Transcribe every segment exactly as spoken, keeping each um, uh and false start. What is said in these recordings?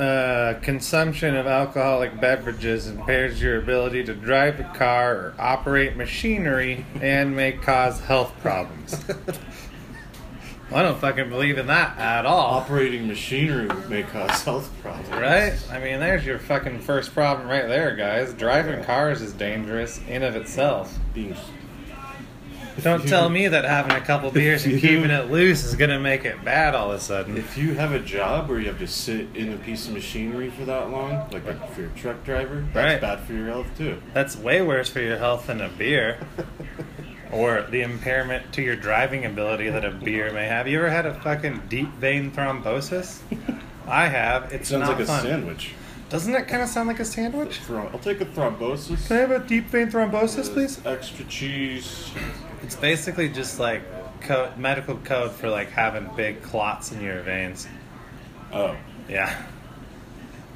uh, consumption of alcoholic beverages impairs your ability to drive a car or operate machinery and may cause health problems. I don't fucking believe in that at all. Operating machinery may cause health problems. Right? I mean, there's your fucking first problem right there, guys. Driving cars is dangerous in of itself. Don't tell me that having a couple beers and keeping it loose is going to make it bad all of a sudden. If you have a job where you have to sit in a piece of machinery for that long, like if you're a truck driver, that's bad for your health too. That's way worse for your health than a beer. Or the impairment to your driving ability that a beer may have. You ever had a fucking deep vein thrombosis? I have. It's not fun. Sounds like a sandwich. Doesn't it kind of sound like a sandwich? I'll take a thrombosis. Can I have a deep vein thrombosis, please? Extra cheese. It's basically just like code, medical code for like having big clots in your veins. Oh. Yeah.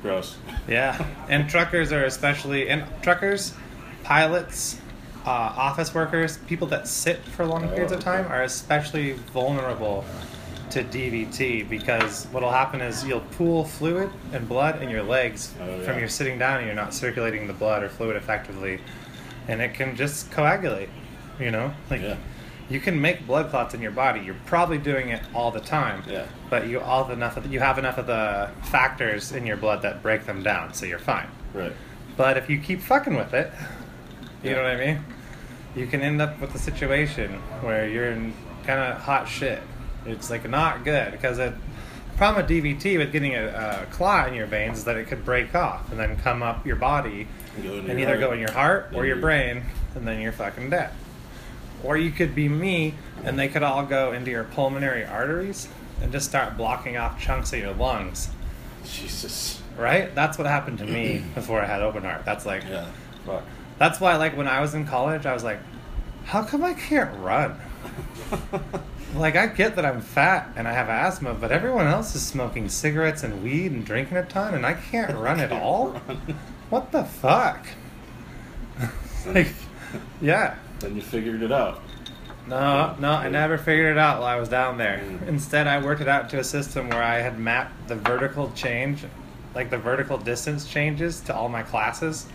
Gross. Yeah. And truckers are especially... And truckers, pilots... Uh, office workers, people that sit for long periods of time are especially vulnerable to D V T because what'll happen is you'll pool fluid and blood in your legs oh, yeah. from your sitting down and you're not circulating the blood or fluid effectively, and it can just coagulate, you know? Like yeah. You can make blood clots in your body. You're probably doing it all the time, yeah. but you all enough of, you have enough of the factors in your blood that break them down, so you're fine. Right. But if you keep fucking with it, you yeah. know what I mean? You can end up with a situation where you're in kind of hot shit. It's like not good because the problem with D V T with getting a, a clot in your veins is that it could break off and then come up your body and, and your either heart. go in your heart or your brain, and then you're fucking dead. Or you could be me and they could all go into your pulmonary arteries and just start blocking off chunks of your lungs. Jesus. Right? That's what happened to me before I had open heart. That's like, yeah, fuck. That's why, like, when I was in college, I was like, how come I can't run? Like, I get that I'm fat and I have asthma, but everyone else is smoking cigarettes and weed and drinking a ton, and I can't run at all? Run. What the fuck? Like, yeah. Then you figured it out. No, no, I never figured it out while I was down there. Mm. Instead, I worked it out to a system where I had mapped the vertical change, like the vertical distance changes to all my classes.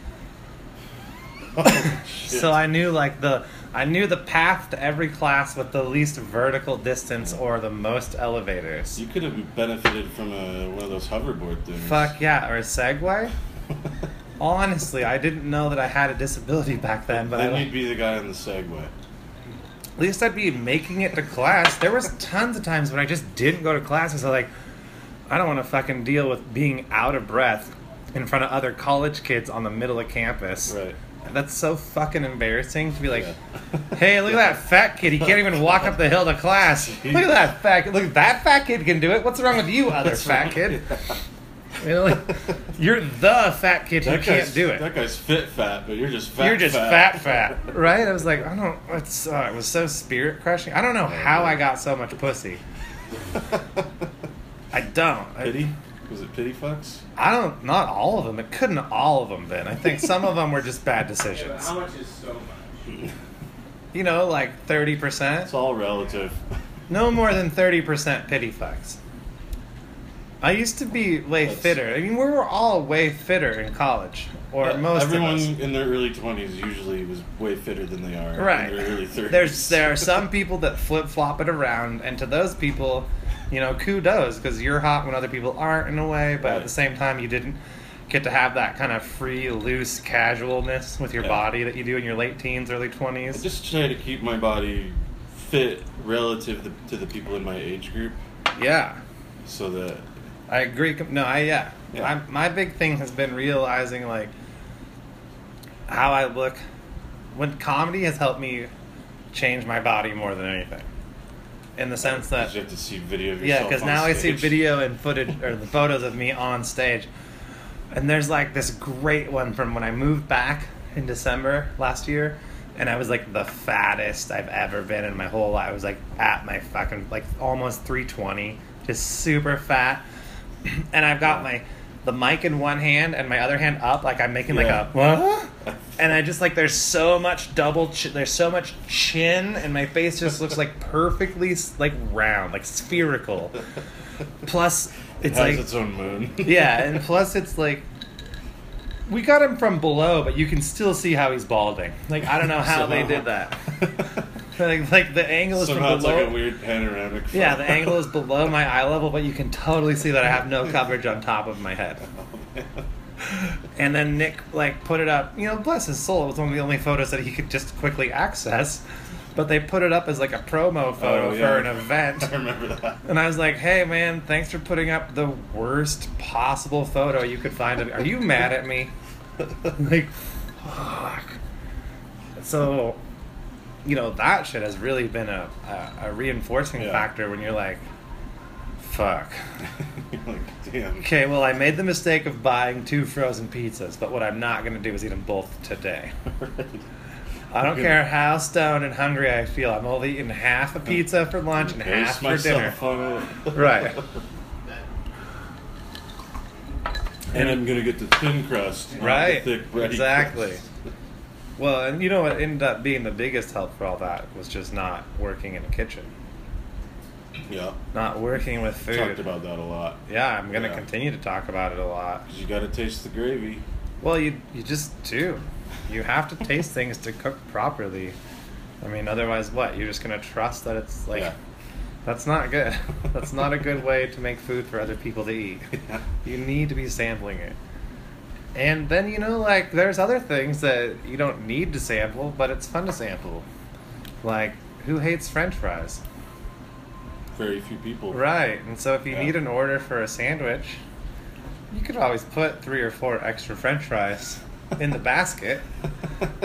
Oh, so I knew like the I knew the path to every class with the least vertical distance or the most elevators. You could have benefited from a, one of those hoverboard things. Fuck yeah, or a Segway. Honestly, I didn't know that I had a disability back then. But then I you'd be the guy on the Segway. At least I'd be making it to class. There was tons of times when I just didn't go to class because I was like, I don't want to fucking deal with being out of breath in front of other college kids on the middle of campus. Right. That's so fucking embarrassing to be like, yeah. Hey, look at that fat kid. He can't even walk up the hill to class. Jeez. Look at that fat kid. Look, that fat kid can do it. What's wrong with you, other That's fat wrong. kid? Yeah. You know, like, you're the fat kid that who can't do it. That guy's fit fat, but you're just fat You're just fat fat, fat right? I was like, I don't, it's, uh, it was so spirit crushing. I don't know how I got so much pussy. I don't. Pity? I, Was it pity fucks? I don't, not all of them. It couldn't all of them been. I think some of them were just bad decisions. Yeah, but how much is so much? You know, like thirty percent? It's all relative. No more than thirty percent pity fucks. I used to be way That's... fitter. I mean, we were all way fitter in college. Or yeah, most everyone of us. In their early twenties usually was way fitter than they are right. in their early thirties. There's, there are some people that flip-flop it around, and to those people... You know, kudos, because you're hot when other people aren't in a way, but right. at the same time, you didn't get to have that kind of free, loose casualness with your yeah. body that you do in your late teens, early twenties. I just try to keep my body fit relative to the people in my age group. Yeah. So that... I agree. No, I, yeah. yeah. I'm, my big thing has been realizing, like, how I look. When comedy has helped me change my body more than anything. In the sense that you have to see video of yourself yeah, because now stage. I see video and footage or the photos of me on stage, and there's like this great one from when I moved back in December last year, and I was like the fattest I've ever been in my whole life. I was like at my fucking like almost three twenty, just super fat, and I've got yeah. my the mic in one hand and my other hand up, like I'm making yeah. like a what? And I just, like, there's so much double, ch- there's so much chin, and my face just looks, like, perfectly, like, round, like, spherical. Plus, It's has like, its own moon. Yeah, and plus it's like, we got him from below, but you can still see how he's balding. Like, I don't know how Somehow. they did that. like, like, the angle is Somehow from below. It's like a weird panoramic photo. Yeah, the angle is below my eye level, but you can totally see that I have no coverage on top of my head. Oh, and then Nick, like, put it up. You know, bless his soul, it was one of the only photos that he could just quickly access. But they put it up as, like, a promo photo oh, yeah. for an event. I remember that. And I was like, hey, man, thanks for putting up the worst possible photo you could find. Of- Are you mad at me? Like, fuck. So, you know, that shit has really been a, a, a reinforcing yeah. factor when you're like, fuck. You're like, damn. Okay, well, I made the mistake of buying two frozen pizzas, but what I'm not going to do is eat them both today. Right. I don't care how stoned and hungry I feel. I'm only eating half a pizza for lunch and half for dinner. Right. And I'm going to get the thin crust. Right. The thick bread. Exactly. Crust. Well, and you know what ended up being the biggest help for all that was just not working in a kitchen. Yeah. Not working with food. Talked about that a lot. Yeah, I'm going to yeah. continue to talk about it a lot. Because you got to taste the gravy. Well, you you just do. You have to taste things to cook properly. I mean, otherwise what? You're just going to trust that it's like, yeah. that's not good. That's not a good way to make food for other people to eat. Yeah. You need to be sampling it. And then, you know, like, there's other things that you don't need to sample, but it's fun to sample. Like, who hates French fries? Very few people. Right. And so if you yeah. need an order for a sandwich, you could always put three or four extra French fries in the basket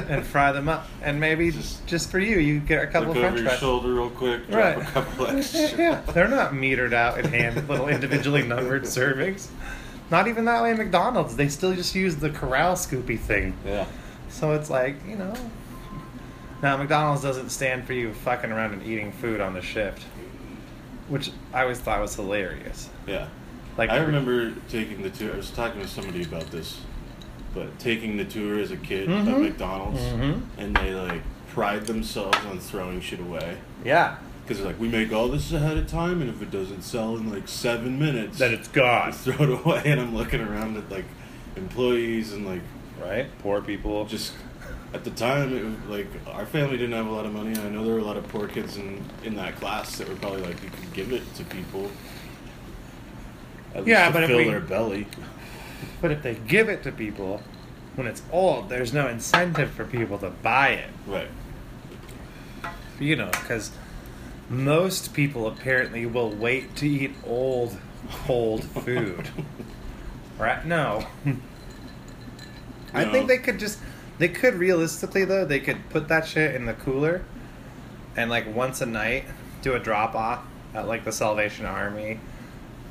and fry them up, and maybe just, just for you you get a couple of French fries. Look over your shoulder real quick, drop right. a couple extra. Yeah, they're not metered out in hand, little individually numbered servings. Not even that way at McDonald's. They still just use the corral scoopy thing. Yeah. So it's like, you know, now McDonald's doesn't stand for you fucking around and eating food on the shift, which I always thought was hilarious. Yeah. Like I remember re- taking the tour. I was talking to somebody about this. But taking the tour as a kid mm-hmm. at McDonald's, mm-hmm. and they like pride themselves on throwing shit away. Yeah, because like we make all this ahead of time, and if it doesn't sell in like seven minutes, then it's gone. Throw it away, and I'm looking around at like employees and like right poor people. Just at the time, it was, like our family didn't have a lot of money. I know there were a lot of poor kids in in that class that were probably like you could give it to people. At least yeah, to but fill if we, their belly. But if they give it to people when it's old, there's no incentive for people to buy it. Right. You know, because most people apparently will wait to eat old, cold food. Right? No. no. I think they could just, they could realistically, though, they could put that shit in the cooler and, like, once a night do a drop-off at, like, the Salvation Army.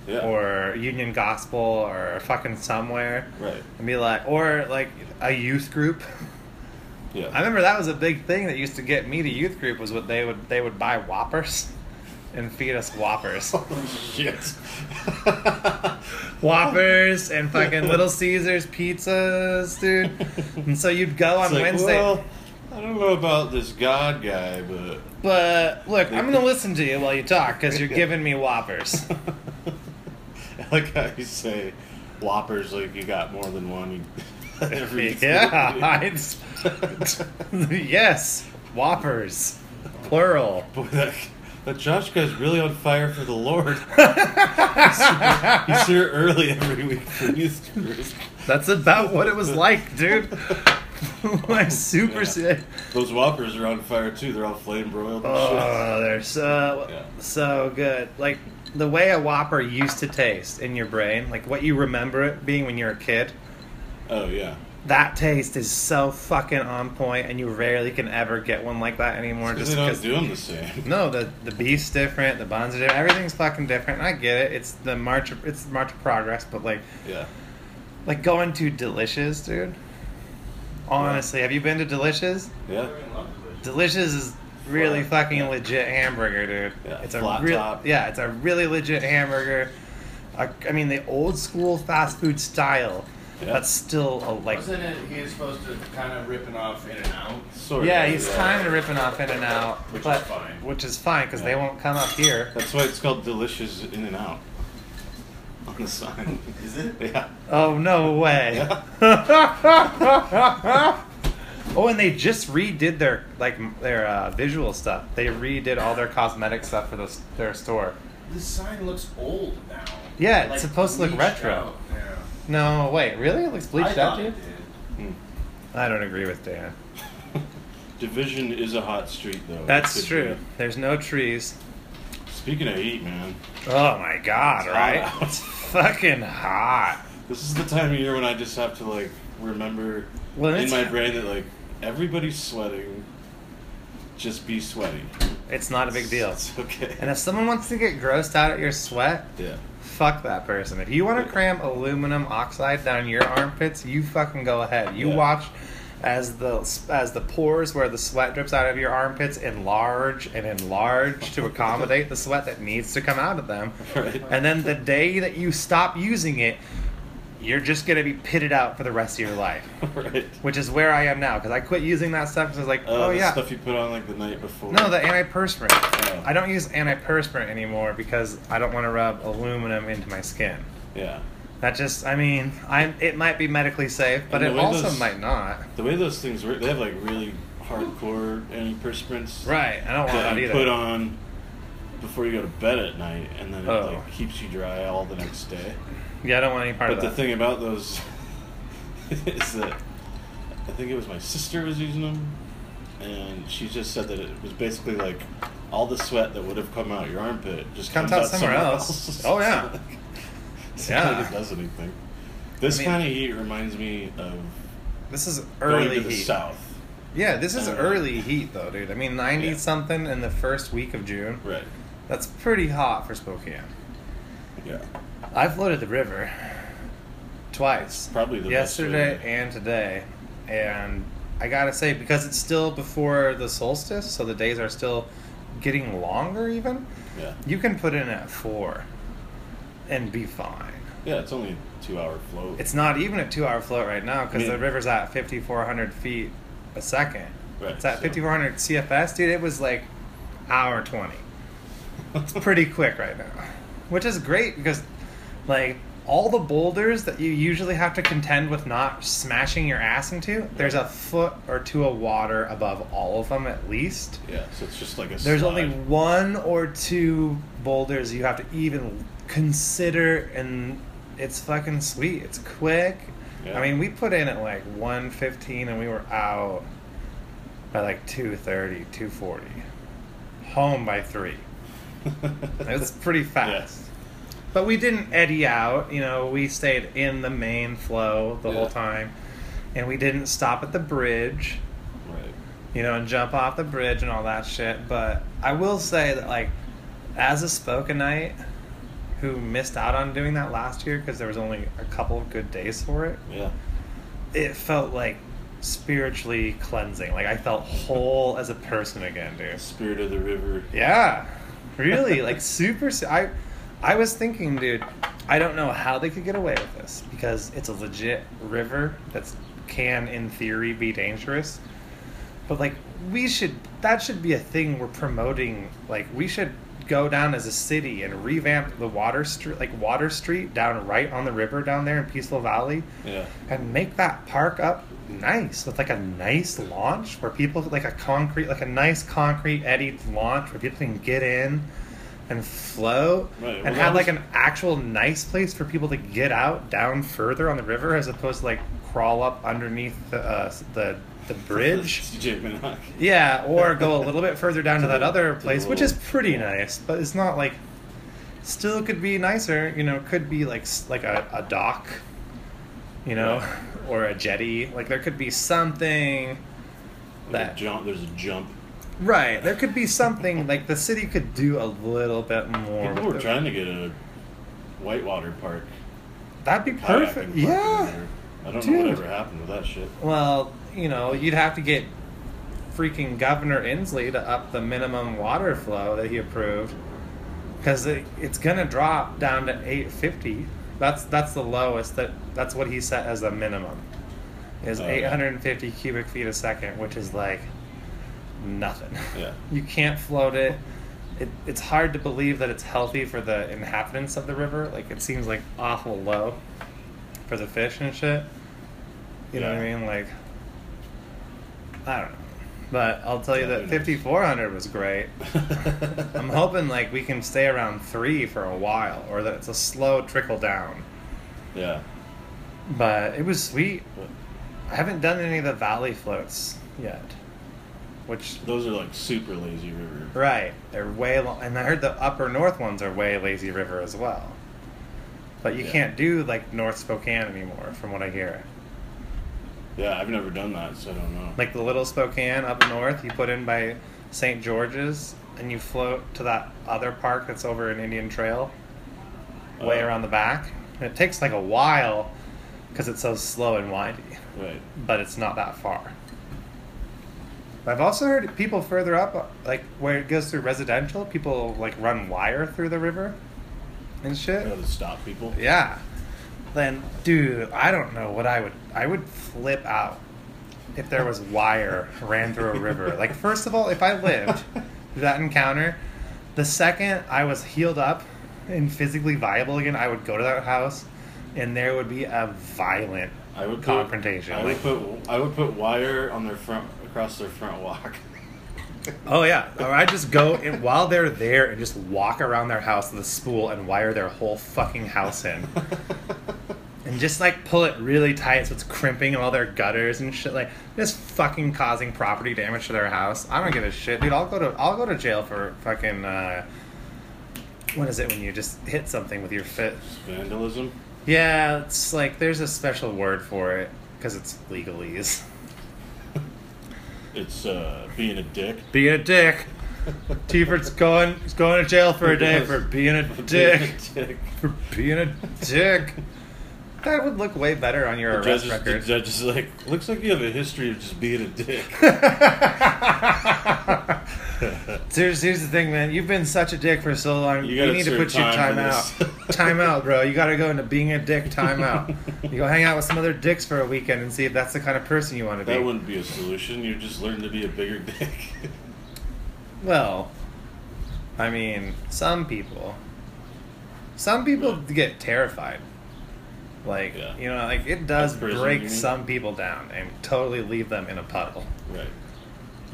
Yeah. Or Union Gospel or fucking somewhere. Right. And be like, or like a youth group. Yeah. I remember that was a big thing that used to get me to youth group was what they would they would buy Whoppers and feed us Whoppers. Oh shit. Whoppers and fucking Little Caesars pizzas, dude. And so you'd go on it's like, Wednesday. Well, I don't know about this God guy, but But look, I'm gonna listen to you while you talk because you're giving me Whoppers. Like how you say Whoppers, like you got more than one. Every yeah, it's, yes, Whoppers, plural. Boy, that, that Josh guy's really on fire for the Lord. He's here early every week for youth group. That's about what it was like, dude. Like super yeah. sick. Those Whoppers are on fire too. They're all flame broiled. And oh, shit. They're so yeah. so good. Like. The way a Whopper used to taste in your brain, like what you remember it being when you're a kid. Oh, yeah. That taste is so fucking on point, and you rarely can ever get one like that anymore. It's just because they don't do them the same. No, the, the beef's different, the buns are different, everything's fucking different, and I get it. It's the march of, it's the march of progress, but like... Yeah. Like going to Delicious, dude. Honestly, yeah. Have you been to Delicious? Yeah. Delicious is... really fucking yeah. legit hamburger, dude. Yeah, it's a flat real, top. Yeah, it's a really legit hamburger. I, I mean, the old school fast food style. Yeah. That's still a like. Wasn't it? He was supposed to kind of ripping off In and Out. Sort yeah, of, he's yeah. kind of ripping off In and Out, which but, is fine. Which is fine because yeah. they won't come up here. That's why it's called Delicious In and Out. on the sign. Is it? Yeah. Oh, no way. Yeah. Oh, and they just redid their like their uh, visual stuff. They redid all their cosmetic stuff for those, their store. This sign looks old now. Yeah, like, it's supposed to look retro. Yeah. No, wait, really? It looks bleached I out, dude? Hmm. I don't agree with Dan. Division is a hot street, though. That's, That's true. There's no trees. Speaking of heat, man. Oh, my God, it's right? Hot. It's fucking hot. This is the time of year when I just have to, like, remember well, in my brain that, like, everybody's sweating. Just be sweaty. It's not a big deal. It's okay. And if someone wants to get grossed out at your sweat, yeah, fuck that person. If you want to cram aluminum oxide down your armpits, you fucking go ahead. You yeah. watch as the as the pores where the sweat drips out of your armpits enlarge and enlarge to accommodate the sweat that needs to come out of them. Right. And then the day that you stop using it, you're just going to be pitted out for the rest of your life. Right. Which is where I am now, because I quit using that stuff because I was like, oh, uh, the yeah. stuff you put on like the night before. No, the antiperspirant. Oh. I don't use antiperspirant anymore because I don't want to rub aluminum into my skin. Yeah. That just, I mean, I'm. It might be medically safe, but it also those, might not. The way those things work, they have like really hardcore antiperspirants. Right, I don't want that either. Put on before you go to bed at night, and then it oh. like, keeps you dry all the next day. Yeah, I don't want any part but of that. But the thing about those is that I think it was my sister was using them, and she just said that it was basically like all the sweat that would have come out your armpit just comes, comes out somewhere, somewhere else. else. Oh, yeah. Like, it's yeah. not like it does anything. This I mean, kind of heat reminds me of this is early going to the heat. South. Yeah, this is uh, early heat, though, dude. I mean, ninety-something yeah. in the first week of June. Right. That's pretty hot for Spokane. Yeah. I floated the river twice. Probably the yesterday and today, and I gotta say because it's still before the solstice, so the days are still getting longer. Even yeah, you can put in at four and be fine. Yeah, it's only a two-hour float. It's not even a two-hour float right now because I mean, the river's at fifty-four hundred feet a second. Right, it's at so. fifty-four hundred C F S, dude. It was like hour twenty. It's pretty quick right now, which is great because. Like, all the boulders that you usually have to contend with not smashing your ass into, there's a foot or two of water above all of them at least. Yeah, so it's just like a There's slide. Only one or two boulders you have to even consider, and it's fucking sweet. It's quick. Yeah. I mean, we put in at like one fifteen, and we were out by like two thirty, two forty. Home by three. It was pretty fast. Yeah. But we didn't eddy out, you know, we stayed in the main flow the yeah. whole time. And we didn't stop at the bridge. Right. You know, and jump off the bridge and all that shit. But I will say that, like, as a Spokaneite who missed out on doing that last year because there was only a couple of good days for it. Yeah. It felt like spiritually cleansing. Like, I felt whole as a person again, dude. Spirit of the river. Yeah. Really, like, super... I. I was thinking, dude, I don't know how they could get away with this because it's a legit river that can, in theory, be dangerous. But, like, we should, that should be a thing we're promoting. Like, we should go down as a city and revamp the Water Street, like, Water Street down right on the river down there in Peaceful Valley. Yeah. And make that park up nice with, like, a nice launch where people, like, a concrete, like, a nice concrete eddied launch where people can get in. And float right. well, and have like was... an actual nice place for people to get out down further on the river as opposed to like crawl up underneath the uh, the, the bridge. Yeah, or go a little bit further down to, to that the, other place, which is pretty nice, but it's not like still could be nicer. You know, could be like like a, a dock, you know, right. or a jetty. Like there could be something that like a jump, there's a jump. Right, there could be something, like, the city could do a little bit more. People were trying to get a whitewater park. That'd be perfect, park yeah. I don't Dude. know whatever happened with that shit. Well, you know, you'd have to get freaking Governor Inslee to up the minimum water flow that he approved. Because it, it's going to drop down to eight fifty. That's that's the lowest. That That's what he set as the minimum, is oh, eight hundred fifty yeah. cubic feet a second, which is like... nothing. Yeah. You can't float it. it, it's hard to believe that it's healthy for the inhabitants of the river. Like, it seems like awful low for the fish and shit. You know yeah. what I mean? Like, I don't know. But I'll tell you that fifty-four hundred was great. I'm hoping, like, we can stay around three for a while, or that it's a slow trickle down. Yeah. But it was sweet. I haven't done any of the valley floats yet. Which those are, like, super lazy river. Right. They're way long. And I heard the upper north ones are way lazy river as well. But you yeah. can't do, like, North Spokane anymore, from what I hear. Yeah, I've never done that, so I don't know. Like the Little Spokane up north, you put in by Saint George's, and you float to that other park that's over in Indian Trail, way uh, around the back. And it takes like a while, because it's so slow and windy. Right. But it's not that far. I've also heard people further up, like where it goes through residential, people like run wire through the river and shit. You know, to stop people? Yeah. Then, dude, I don't know what I would... I would flip out if there was wire ran through a river. Like, first of all, if I lived through that encounter, the second I was healed up and physically viable again, I would go to that house, and there would be a violent I would confrontation. Put, I, like, would put, I would put wire on their front across their front walk. Oh, yeah. Or I'd just go, and while they're there, and just walk around their house with a spool and wire their whole fucking house in. And just, like, pull it really tight so it's crimping all their gutters and shit. Like, just fucking causing property damage to their house. I don't give a shit, dude. I'll go to I'll go to jail for fucking, uh... what is it when you just hit something with your fist? Vandalism? Yeah, it's like, there's a special word for it. Because it's legalese. It's, uh, being a dick. Being a dick. T-Bird's going, he's going to jail for a day for being a dick. Being a dick. For being a dick. That would look way better on your the arrest judges, record. The judge is like, looks like you have a history of just being a dick. Here's, here's the thing, man. You've been such a dick for so long. You, you need to put time your time out. Time out, bro. You got to go into being a dick time out. You go hang out with some other dicks for a weekend and see if that's the kind of person you want to be. That wouldn't be a solution. You just learn to be a bigger dick. Well, I mean, some people. Some people yeah. get terrified. Like, yeah. you know, like, it does prison, break some people down and totally leave them in a puddle. Right.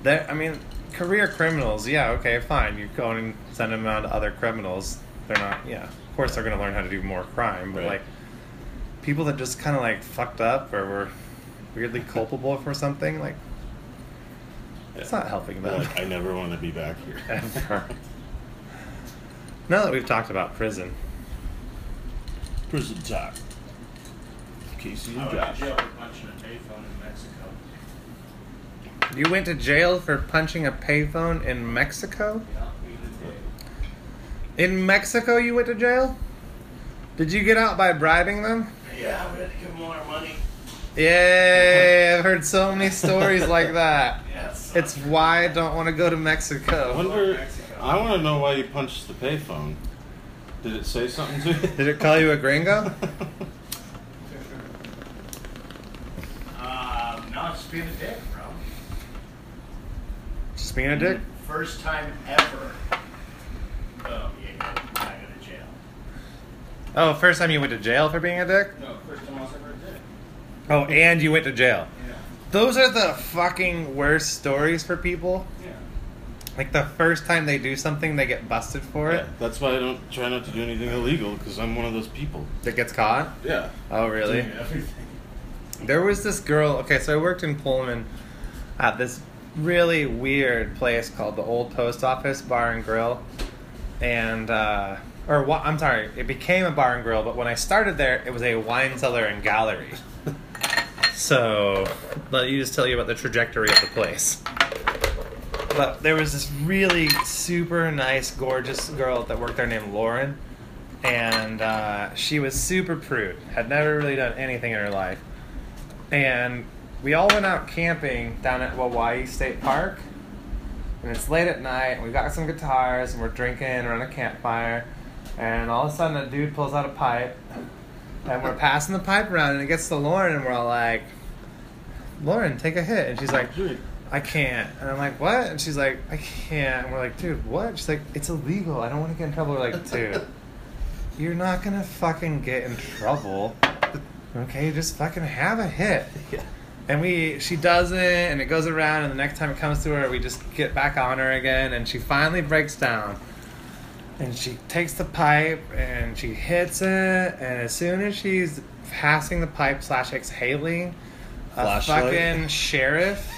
They're, I mean, career criminals, yeah, okay, fine. You go and send them out to other criminals. They're not, yeah, of course they're going to learn how to do more crime. But, right. like, people that just kind of, like, fucked up or were weirdly culpable for something, like, yeah. it's not helping them. Like, I never want to be back here. Ever. Now that we've talked about prison. Prison talk. Casey and Josh. I went to jail for punching a payphone in Mexico. You went to jail for punching a payphone in Mexico? Yeah, we did. In Mexico you went to jail? Did you get out by bribing them? Yeah, we had to give them all our money. Yay, I've heard so many stories like that. Yes. It's why I don't want to go to Mexico. I wonder, I want to know why you punched the payphone. Did it say something to you? Did it call you a gringo? Just being a dick, bro. Just being a dick? First time ever. Oh, yeah, I got to jail. Oh, first time you went to jail for being a dick? No, first time I was ever a dick. Oh, and you went to jail? Yeah. Those are the fucking worst stories for people. Yeah. Like, the first time they do something, they get busted for it. Yeah, that's why I don't try not to do anything illegal, because I'm one of those people. That gets caught? Yeah. Oh, really? Doing everything. There was this girl, okay, so I worked in Pullman at this really weird place called the Old Post Office Bar and Grill, and, uh, or, I'm sorry, it became a bar and grill, but when I started there, it was a wine cellar and gallery. So, let me just tell you about the trajectory of the place. But there was this really super nice, gorgeous girl that worked there named Lauren, and uh, she was super prude, had never really done anything in her life. And we all went out camping down at Hawaii State Park. And it's late at night, and we got some guitars, and we're drinking around a campfire. And all of a sudden, a dude pulls out a pipe. And we're passing the pipe around, and it gets to Lauren, and we're all like, Lauren, take a hit. And she's like, I can't. And I'm like, what? And she's like, I can't. And we're like, dude, what? She's like, it's illegal. I don't want to get in trouble. We're like, dude, you're not going to fucking get in trouble. Okay, just fucking have a hit. Yeah. And we, she does it, and it goes around, and the next time it comes to her, we just get back on her again, and she finally breaks down. And she takes the pipe, and she hits it, and as soon as she's passing the pipe slash exhaling, a Flashlight. fucking sheriff...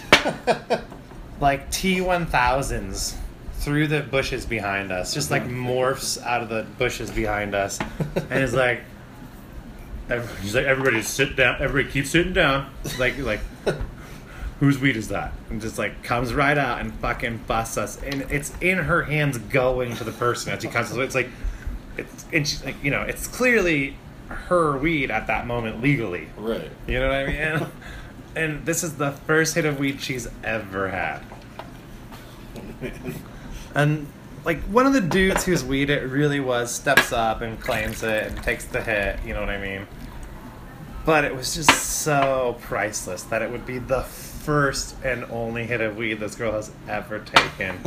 like T one thousands through the bushes behind us, just like morphs out of the bushes behind us, and it's like, he's like, everybody sit down, everybody keep sitting down, like like whose weed is that? And just like comes right out and fucking busts us, and it's in her hands going to the person as she comes. It's like, it's, and she's like, you know, it's clearly her weed at that moment legally, right? You know what I mean? And this is the first hit of weed she's ever had. And, like, one of the dudes whose weed it really was steps up and claims it and takes the hit, you know what I mean? But it was just so priceless that it would be the first and only hit of weed this girl has ever taken.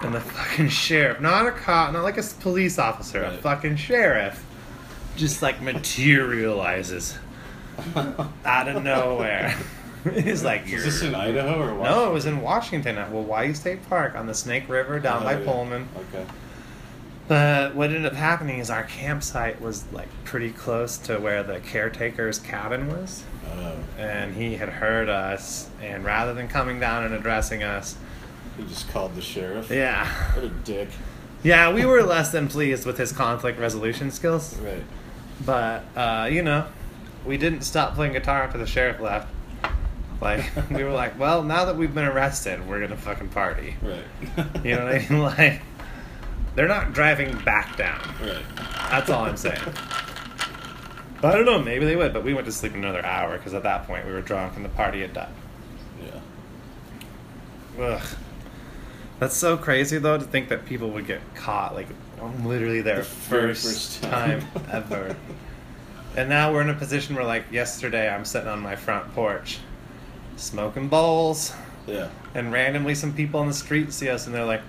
And the fucking sheriff, not a cop, not like a police officer, right. A fucking sheriff, just, like, materializes. Out of nowhere. It's like, was this in Idaho or Washington? No, it was in Washington at Hawaii State Park on the Snake River down oh, by yeah. Pullman. Okay. But what ended up happening is our campsite was like pretty close to where the caretaker's cabin was. Oh. And he had heard us, and rather than coming down and addressing us, he just called the sheriff. Yeah. What a dick. Yeah, we were less than pleased with his conflict resolution skills. Right. But uh, you know, we didn't stop playing guitar after the sheriff left. Like, we were like, well, now that we've been arrested, we're gonna fucking party. Right. You know what I mean? Like, they're not driving back down. Right. That's all I'm saying. But I don't know, maybe they would, but we went to sleep another hour because at that point we were drunk and the party had died. Yeah. Ugh. That's so crazy, though, to think that people would get caught. Like, I'm literally their the first, first time, time ever. And now we're in a position where, like, yesterday I'm sitting on my front porch smoking bowls. Yeah. And randomly some people on the street see us and they're like,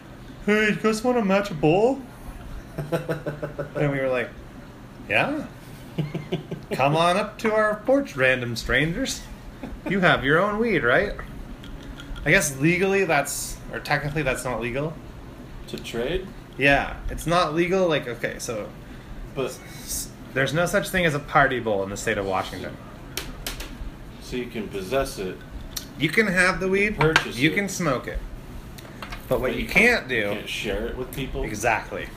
hey, you guys want to match a bowl? And we were like, yeah. Come on up to our porch, random strangers. You have your own weed, right? I guess legally that's, or technically that's not legal. To trade? Yeah. It's not legal, like, okay, so. But... there's no such thing as a party bowl in the state of Washington. So you can possess it. You can have the weed. Purchase you it. You can smoke it. But what but you, you can't, can't do... You can't share it with people? Exactly.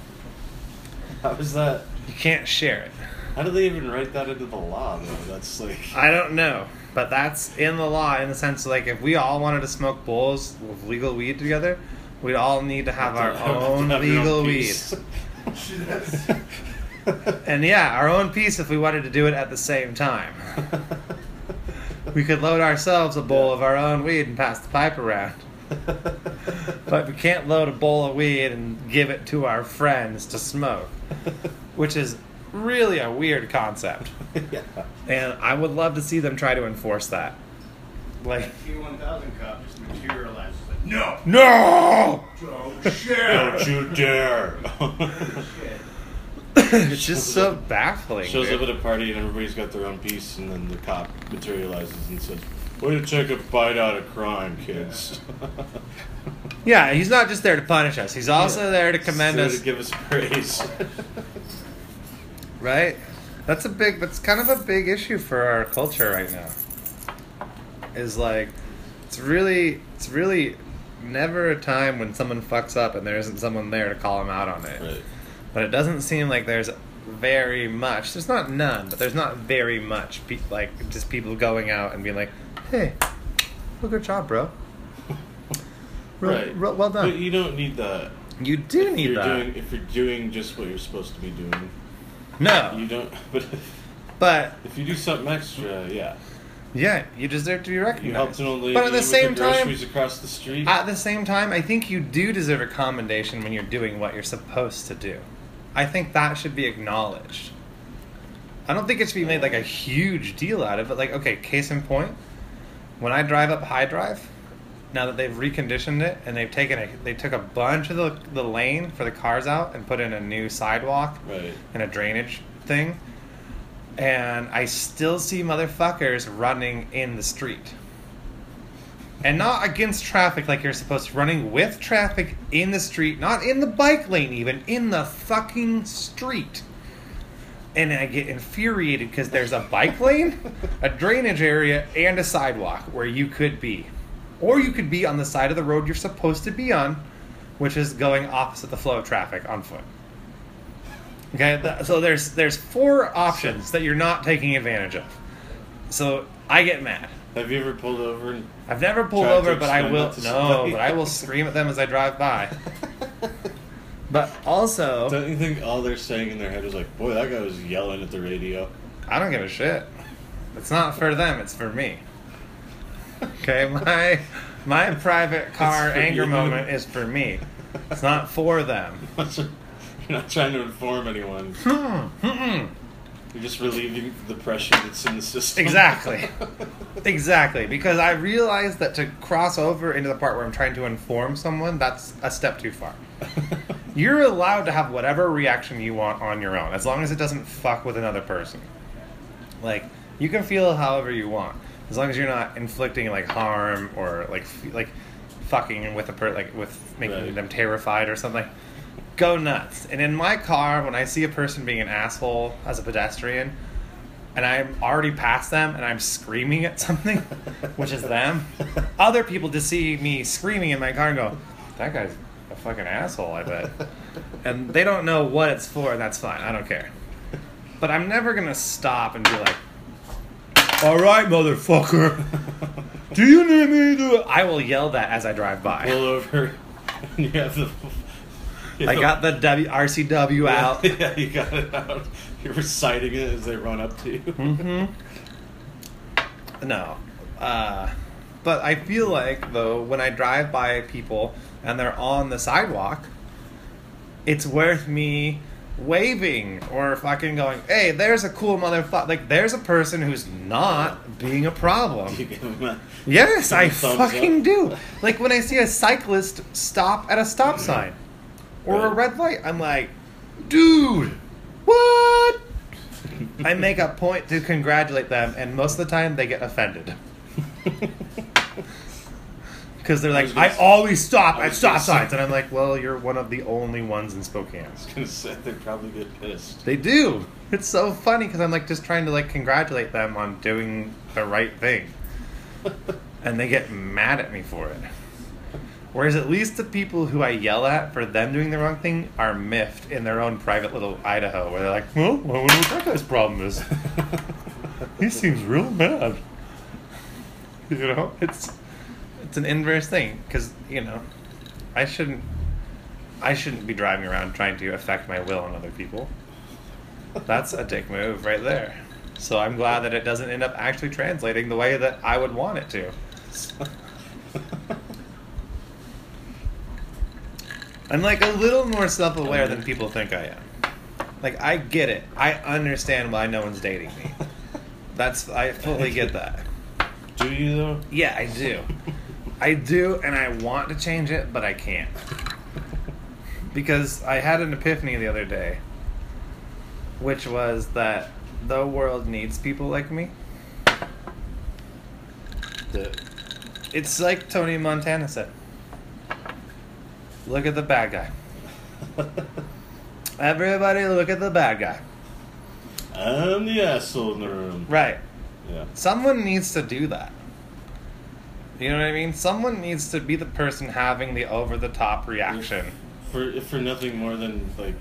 How is that? You can't share it. How do they even write that into the law, though? That's like... I don't know. But that's in the law in the sense, like, if we all wanted to smoke bowls with legal weed together, we'd all need to have our own legal weed. And yeah, our own piece if we wanted to do it at the same time. We could load ourselves a bowl yeah. of our own weed and pass the pipe around. But we can't load a bowl of weed and give it to our friends to smoke. Which is really a weird concept. Yeah. And I would love to see them try to enforce that. Like, the Q one thousand cop just materializes like, no! No! Don't share! Don't you dare! It's just so up, baffling. Shows dude. Up at a party and everybody's got their own piece, and then the cop materializes and says, "Way to take a bite out of crime, kids." Yeah, yeah, he's not just there to punish us. He's also yeah. there to commend so us, to give us praise. Right? That's a big. That's kind of a big issue for our culture right now. Is like, it's really, it's really, never a time when someone fucks up and there isn't someone there to call him out on it. Right. But it doesn't seem like there's very much. There's not none, but there's not very much. Pe- like, just people going out and being like, hey, well, good job, bro. Real, right. Real, well done. But you don't need that. You do if need you're that. Doing, if you're doing just what you're supposed to be doing. No. You don't. But if, but if you do something extra, yeah. Yeah, you deserve to be recognized. You helped an old lady but at the same with the groceries time, across the street. At the same time, I think you do deserve a commendation when you're doing what you're supposed to do. I think that should be acknowledged. I don't think it should be made like a huge deal out of it. Like, okay, case in point, when I drive up High Drive, now that they've reconditioned it and they've taken a, they took a bunch of the the lane for the cars out and put in a new sidewalk right. and a drainage thing. And I still see motherfuckers running in the street. And not against traffic like you're supposed to. Running with traffic in the street. Not in the bike lane even. In the fucking street. And I get infuriated because there's a bike lane, a drainage area, and a sidewalk where you could be. Or you could be on the side of the road you're supposed to be on, which is going opposite the flow of traffic on foot. Okay, th- so there's there's four options that you're not taking advantage of. So I get mad. Have you ever pulled over? And I've never pulled over, but I will. No, but I will scream at them as I drive by. But also, don't you think all they're saying in their head is like, "Boy, that guy was yelling at the radio." I don't give a shit. It's not for them. It's for me. Okay, my my private car anger you. moment is for me. It's not for them. You're not trying to inform anyone. Mm-mm. You're just relieving the pressure that's in the system. Exactly. Exactly. Because I realized that to cross over into the part where I'm trying to inform someone, that's a step too far. You're allowed to have whatever reaction you want on your own, as long as it doesn't fuck with another person. Like, you can feel however you want, as long as you're not inflicting, like, harm or, like, f- like fucking with a per- like with making right. them terrified or something. Go nuts. And in my car, when I see a person being an asshole as a pedestrian, and I'm already past them and I'm screaming at something, which is them, other people just see me screaming in my car and go, that guy's a fucking asshole, I bet. And they don't know what it's for, and that's fine. I don't care. But I'm never going to stop and be like, all right, motherfucker, do you need me to... I will yell that as I drive by. Pull over. You have the... I got the w- R C W yeah, out. Yeah, you got it out. You're reciting it as they run up to you. Mm-hmm. No. Uh, but I feel like, though, when I drive by people and they're on the sidewalk, it's worth me waving or fucking going, hey, there's a cool motherfucker. Like, there's a person who's not being a problem. You give them a, yes, I fucking up. do. Like, when I see a cyclist stop at a stop sign. Or a red light. I'm like, dude, what? I make a point to congratulate them, and most of the time they get offended. Because they're like, I, I always stop I at stop signs. And I'm like, well, you're one of the only ones in Spokane. I was going to say, they probably get pissed. They do. It's so funny because I'm like just trying to like congratulate them on doing the right thing. And they get mad at me for it. Whereas at least the people who I yell at for them doing the wrong thing are miffed in their own private little Idaho, where they're like, well, I wonder what that guy's problem is. He seems real mad. You know, it's it's an inverse thing, because, you know, I shouldn't I shouldn't be driving around trying to affect my will on other people. That's a dick move right there. So I'm glad that it doesn't end up actually translating the way that I would want it to. I'm like a little more self-aware than people think I am. Like, I get it. I understand why no one's dating me. That's I fully get that. Do you though? Yeah, I do. I do, and I want to change it, but I can't. Because I had an epiphany the other day, which was that the world needs people like me. It's like Tony Montana said. Look at the bad guy. Everybody look at the bad guy. I'm the asshole in the room. Right. Yeah. Someone needs to do that. You know what I mean? Someone needs to be the person having the over-the-top reaction. For for, for nothing more than, like...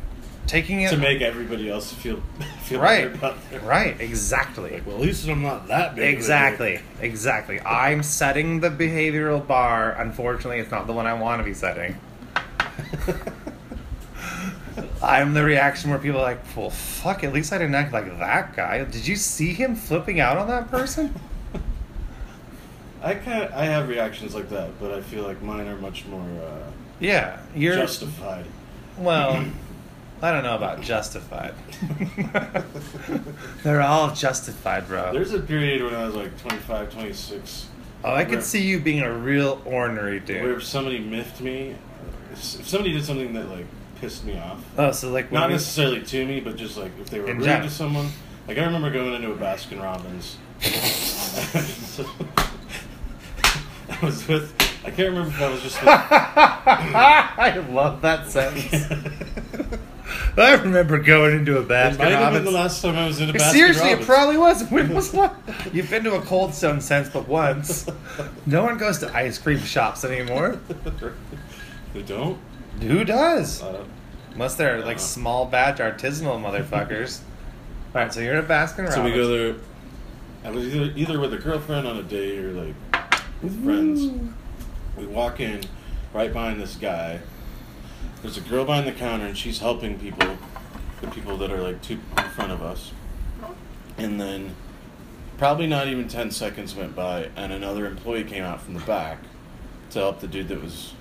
Taking it... To make everybody else feel, feel right. better about their... Right, exactly. Like, well, at least I'm not that big. Exactly, exactly. I'm setting the behavioral bar. Unfortunately, it's not the one I want to be setting. I'm the reaction where people are like, well, fuck, at least I didn't act like that guy. Did you see him flipping out on that person? I kind of, I have reactions like that, but I feel like mine are much more uh, yeah, you're justified. Well, I don't know about justified. They're all justified, bro. There's a period when I was like twenty-five, twenty-six Oh, I could see you being a real ornery dude. Where if somebody miffed me, if somebody did something that like pissed me off. Oh, so like not we, necessarily to me, but just like if they were rude general. to someone. Like I remember going into a Baskin-Robbins. So, I was with. I can't remember if I was just. With, I love that sentence. I remember going into a Baskin-Robbins. It might have been the last time I was in a Baskin-Robbins. Seriously, it probably was. When was that? You've been to a Cold Stone since, but once. No one goes to ice cream shops anymore. They don't? Who does? I don't. Unless they're like small batch artisanal motherfuckers. All right, so you're in a Baskin-Robbins. So we go there. I was either, either with a girlfriend on a date or like with friends. Ooh. We walk in right behind this guy. There's a girl behind the counter, and she's helping people, the people that are, like, two in front of us. And then probably not even ten seconds went by, and another employee came out from the back to help the dude that was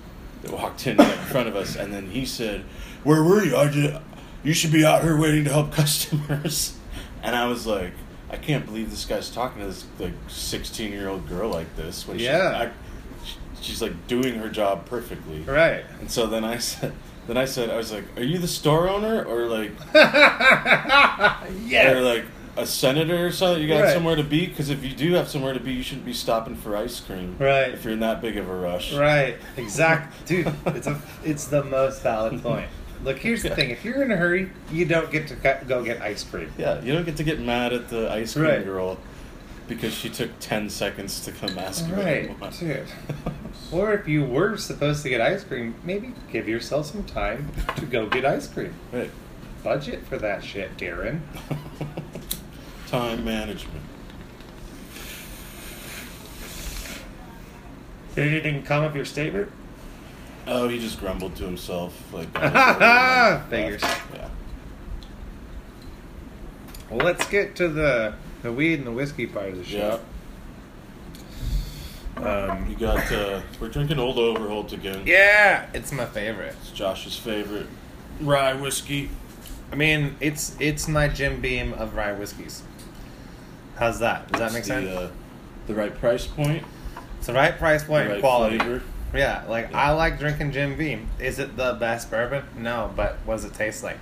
that walked in right in front of us. And then he said, "Where were you? I just, you should be out here waiting to help customers." And I was like, I can't believe this guy's talking to this, like, sixteen-year-old girl like this. When yeah. She, I, she's, like, doing her job perfectly. Right. And so then I said... Then I said, I was like, "Are you the store owner or like, yes. or like a senator or something? You got right. somewhere to be? Because if you do have somewhere to be, you shouldn't be stopping for ice cream, right? If you're in that big of a rush, right? Exactly, dude. It's a, it's the most valid point. Look, here's the yeah. thing: if you're in a hurry, you don't get to go get ice cream. Yeah, you don't get to get mad at the ice cream right. girl because she took ten seconds to come ask you right. what you want. Dude. Or if you were supposed to get ice cream, maybe give yourself some time to go get ice cream. Right. Budget for that shit, Darren. Time management. Did anything come of your statement? Oh, he just grumbled to himself. Like, figures. Yeah. Well, let's get to the, the weed and the whiskey part of the show. Yeah. Um, we got, uh, we're drinking Old Overholt again. Yeah, it's my favorite. It's Josh's favorite. Rye whiskey. I mean, it's it's my Jim Beam of rye whiskeys. How's that? Does it's that make the, sense? Uh, the right price point. It's the right price point and right quality. Flavor. Yeah, like, yeah. I like drinking Jim Beam. Is it the best bourbon? No, but what does it taste like?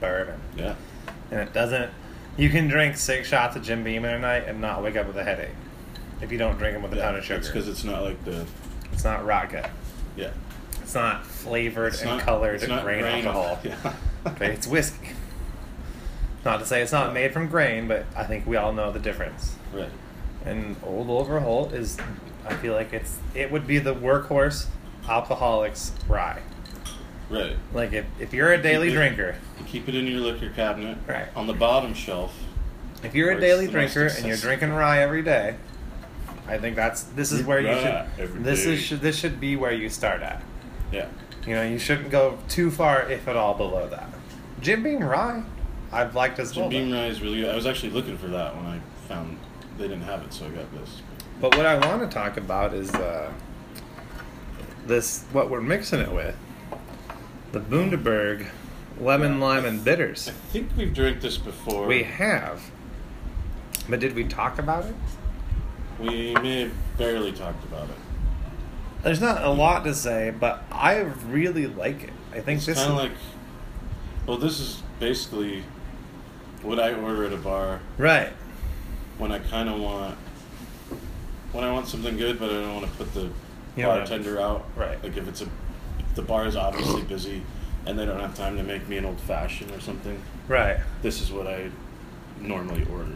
Bourbon. Yeah. And it doesn't... You can drink six shots of Jim Beam in a night and not wake up with a headache. If you don't drink them with a yeah, ton of sugar. It's because it's not like the... It's not vodka. Yeah. It's not flavored it's and not, colored and grain, grain alcohol. Yeah. Okay, it's whiskey. Not to say it's not yeah. made from grain, but I think we all know the difference. Right. And Old Overholt is... I feel like it's... It would be the workhorse alcoholic's rye. Right. Like, if, if you're a daily keep it, drinker... You keep it in your liquor cabinet. Right. On the bottom shelf. If you're a daily drinker and you're drinking rye every day... I think that's this is where right. you should this is should, this should be where you start at. Yeah. You know, you shouldn't go too far if at all below that. Jim Beam rye, I've liked as well. Jim Beam rye is really good. I was actually looking for that when I found they didn't have it, so I got this. But what I want to talk about is uh, this what we're mixing it with. The Bundaberg lemon yeah. lime and bitters. I think we've drank this before. We have. But did we talk about it? We may have barely talked about it. There's not a lot to say, but I really like it. I think it's this kind of like, well, this is basically what I order at a bar. Right. When I kind of want, when I want something good, but I don't want to put the you bartender out. Right. Like if it's a, if the bar is obviously busy, and they don't have time to make me an old fashioned or something. Right. This is what I normally order.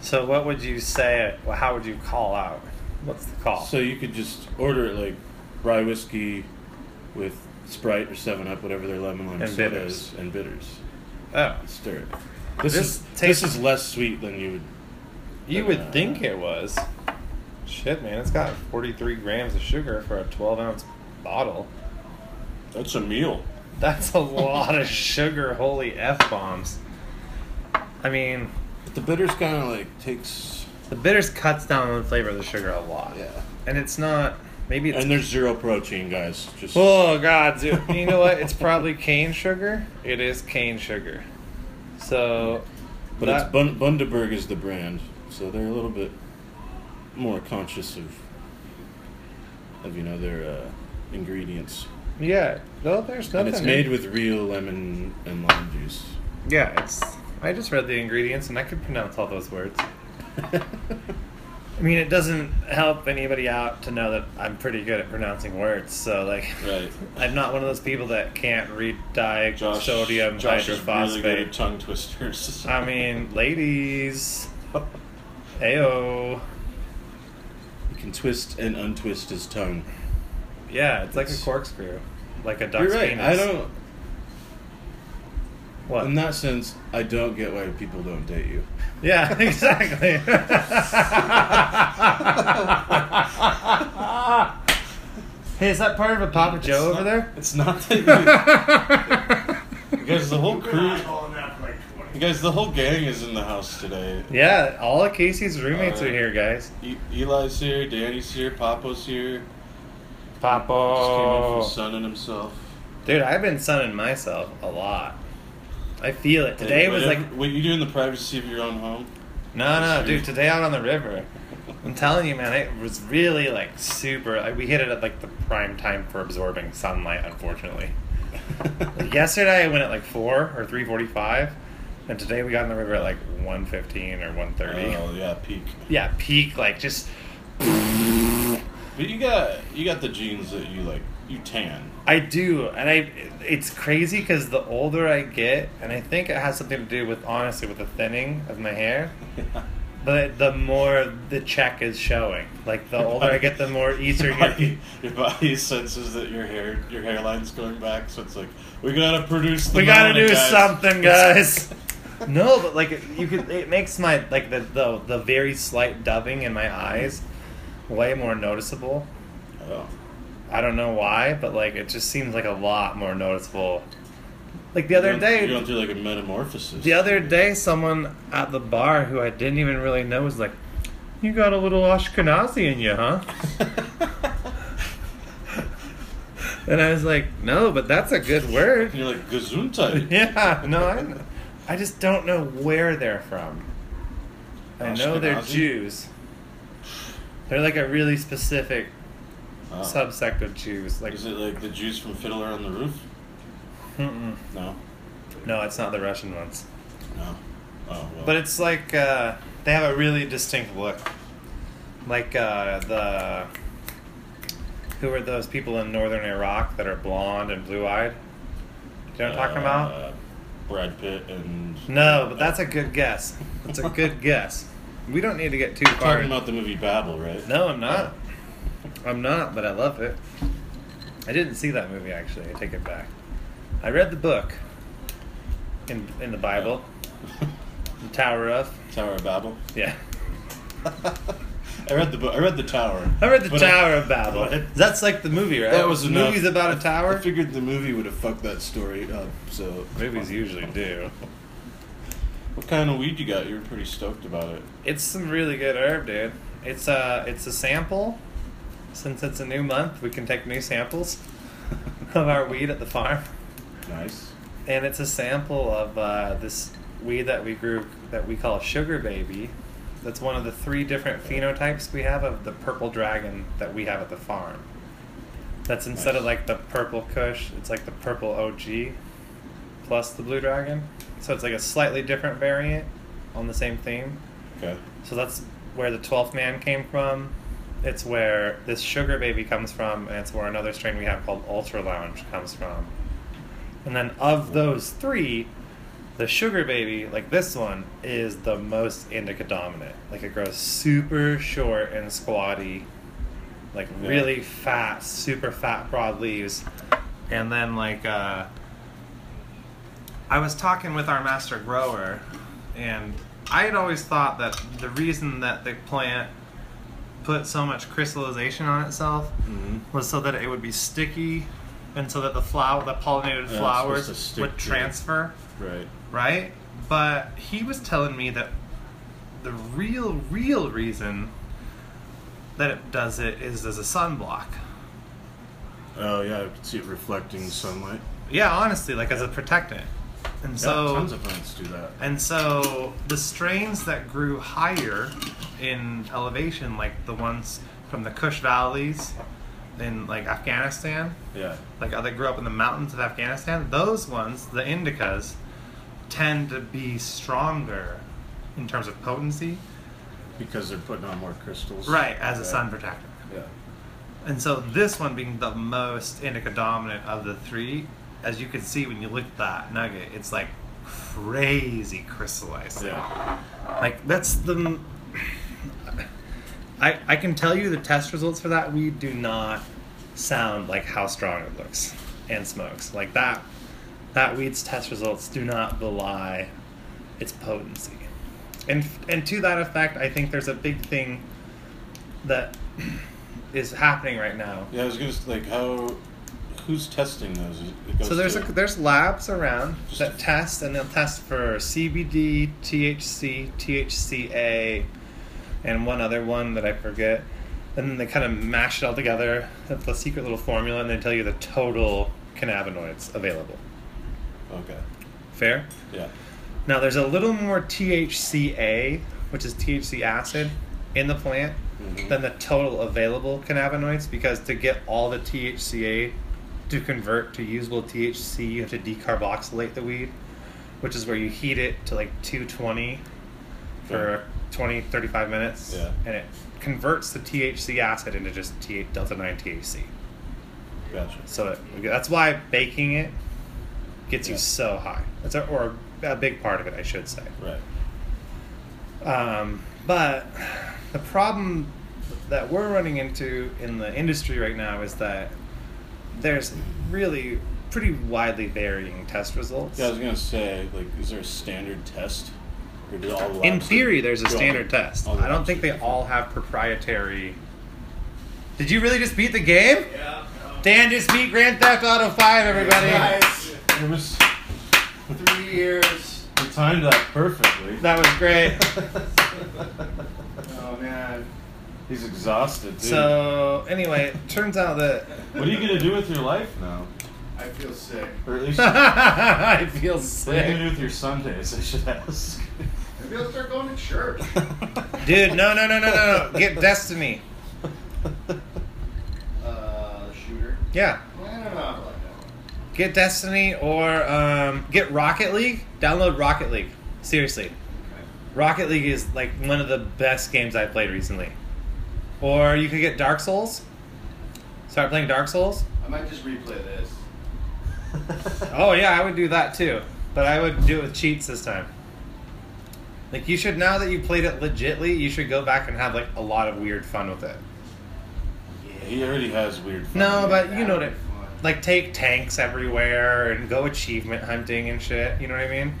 So what would you say, how would you call out? What's the call? So you could just order it like rye whiskey with Sprite or seven up, whatever their lemon lime soda bitters. is, and bitters. Oh. Stir it. This, this, is, tastes, this is less sweet than you would... You than, would uh, think it was. Shit, man, it's got forty-three grams of sugar for a twelve-ounce bottle. That's a meal. That's a lot of sugar, holy F-bombs. I mean... The bitters kind of like takes... The bitters cuts down on the flavor of the sugar a lot. Yeah. And it's not... Maybe it's... And there's zero protein, guys. Just... Oh, God. Dude. You know what? It's probably cane sugar. It is cane sugar. So... But that... it's Bund- Bundaberg is the brand. So they're a little bit more conscious of of, you know, their uh, ingredients. Yeah. No, there's nothing. And it's made in... with real lemon and lime juice. Yeah, it's. I just read the ingredients and I could pronounce all those words. I mean, it doesn't help anybody out to know that I'm pretty good at pronouncing words. So, like, right. I'm not one of those people that can't read di- Josh, sodium Josh hydrophosphate. Is really good at tongue twisters. I mean, ladies. Ayo. He can twist and untwist his tongue. Yeah, it's like a corkscrew, like a duck's You're right. penis. I don't. What? In that sense, I don't get why people don't date you. Yeah, exactly. Hey, is that part of a Papa it's Joe not, over there? It's not that you... You guys, the whole crew... You guys, the whole gang is in the house today. Yeah, all of Casey's roommates uh, are here, guys. E- Eli's here, Danny's here, Papo's here. Papo! Just came in from sunning himself. Dude, I've been sunning myself a lot. I feel it. Today hey, was like... What you do in the privacy of your own home? No, no, Seriously? dude. Today out on the river. I'm telling you, man, it was really, like, super... Like, we hit it at, like, the prime time for absorbing sunlight, unfortunately. Like, yesterday, I went at, like, four or three forty-five, and today we got on the river at, like, one fifteen or one thirty. Oh, yeah, peak. Yeah, peak, like, just... But you got, you got the genes that you, like, you tan. I do, and I. It's crazy because the older I get, and I think it has something to do with, honestly, with the thinning of my hair, yeah. But the more the check is showing. Like, the your older body, I get, the more easier... Your body, your body senses that your hair, your hairline's going back, so it's like, we gotta produce the We gotta do guys. something, guys! No, but, like, you could. It makes my, like, the, the, the very slight dubbing in my eyes way more noticeable. Oh. I don't know why, but, like, it just seems like a lot more noticeable. Like, the other you're day... You're going through, like, a metamorphosis. The other day, someone at the bar who I didn't even really know was like, you got a little Ashkenazi in you, huh? And I was like, no, but that's a good word. And you're like, Gesundheit. Yeah, no, I, I just don't know where they're from. I Ashkenazi? know they're Jews. They're, like, a really specific... Oh. Subsect of Jews. Like, is it like the Jews from Fiddler on the Roof? Mm-mm. No. No, it's not the Russian ones. No. Oh, well. But it's like, uh, they have a really distinct look. Like, uh, the... Who are those people in northern Iraq that are blonde and blue-eyed? Do you know what I'm uh, talking about? Uh, Brad Pitt and... No, but that's a good guess. That's a good guess. We don't need to get too You're far... You're talking in... about the movie Babel, right? No, I'm not. Yeah. I'm not, but I love it. I didn't see that movie, actually. I take it back. I read the book in in the Bible. Yeah. The Tower of... Tower of Babel? Yeah. I read the book. I read the Tower. I read the Tower I, of Babel. I, That's like the movie, right? That was the enough. Movie's about a tower? I figured the movie would have fucked that story up, so... Movies usually do. What kind of weed you got? You were pretty stoked about it. It's some really good herb, dude. It's a, it's a sample... Since it's a new month, we can take new samples of our weed at the farm. Nice. And it's a sample of uh, this weed that we grew that we call Sugar Baby. That's one of the three different phenotypes we have of the purple dragon that we have at the farm. That's instead nice. of like the purple Kush, it's like the purple O G plus the blue dragon. So it's like a slightly different variant on the same theme. Okay. So that's where the twelfth man came from. It's where this Sugar Baby comes from, and it's where another strain we have called Ultra Lounge comes from. And then of those three, the Sugar Baby, like this one, is the most indica dominant. Like, it grows super short and squatty, like really fat, super fat broad leaves. And then, like, uh, I was talking with our master grower, and I had always thought that the reason that the plant put so much crystallization on itself mm-hmm. was so that it would be sticky, and so that the flower, the pollinated yeah, flowers would transfer. Right. Right? But he was telling me that the real, real reason that it does it is as a sunblock. Oh, yeah, I could see it reflecting sunlight. Yeah, honestly, like as a protectant. And yeah, so tons of plants do that. And so the strains that grew higher in elevation, like the ones from the Kush valleys in like Afghanistan. Yeah. Like they grew up in the mountains of Afghanistan. Those ones, the indicas, tend to be stronger in terms of potency because they're putting on more crystals. Right, as a sun protector. Yeah. And so this one being the most indica dominant of the three, as you can see when you look at that nugget, it's like crazy crystallized. Yeah. Like that's the. I, I can tell you the test results for that weed do not sound like how strong it looks and smokes. Like that that weed's test results do not belie its potency. And and to that effect, I think there's a big thing that is happening right now. Yeah, I was gonna like how who's testing those? It goes so there's to, a, there's labs around just that test, and they'll test for C B D, T H C, T H C A. And one other one that I forget. And then they kind of mash it all together. That's the secret little formula, and they tell you the total cannabinoids available. Okay. Fair? Yeah. Now, there's a little more T H C A, which is T H C acid, in the plant mm-hmm. than the total available cannabinoids, because to get all the T H C A to convert to usable T H C, you have to decarboxylate the weed, which is where you heat it to like two twenty for... Mm-hmm. twenty, thirty-five minutes, yeah. And it converts the T H C acid into just T- delta nine T H C. Gotcha. So it, that's why baking it gets yeah. you so high. That's a, or a big part of it, I should say. Right. Um, but the problem that we're running into in the industry right now is that there's really pretty widely varying test results. Yeah, I was gonna say, like, is there a standard test? In theory, there's a standard test. I don't think they all have proprietary... Did you really just beat the game? Yeah. No. Dan just beat Grand Theft Auto five, everybody. Nice. It was three years. You timed that perfectly. That was great. Oh, man. He's exhausted, too. So, anyway, it turns out that... What are you going to do with your life now? I feel sick. Or at least... I feel sick. What do you do with your Sundays, I should ask? Maybe I'll start going to church. Dude, no, no, no, no, no, no. Get Destiny. Uh, shooter? Yeah. I don't know. I like that one. Get Destiny or um, get Rocket League. Download Rocket League. Seriously. Okay. Rocket League is like one of the best games I've played recently. Or you could get Dark Souls. Start playing Dark Souls. I might just replay this. Oh yeah, I would do that too, but I would do it with cheats this time. Like you should, now that you played it legitly, you should go back and have like a lot of weird fun with it. Yeah, he already has weird fun. No, but you know what? It, like take tanks everywhere and go achievement hunting and shit. You know what I mean?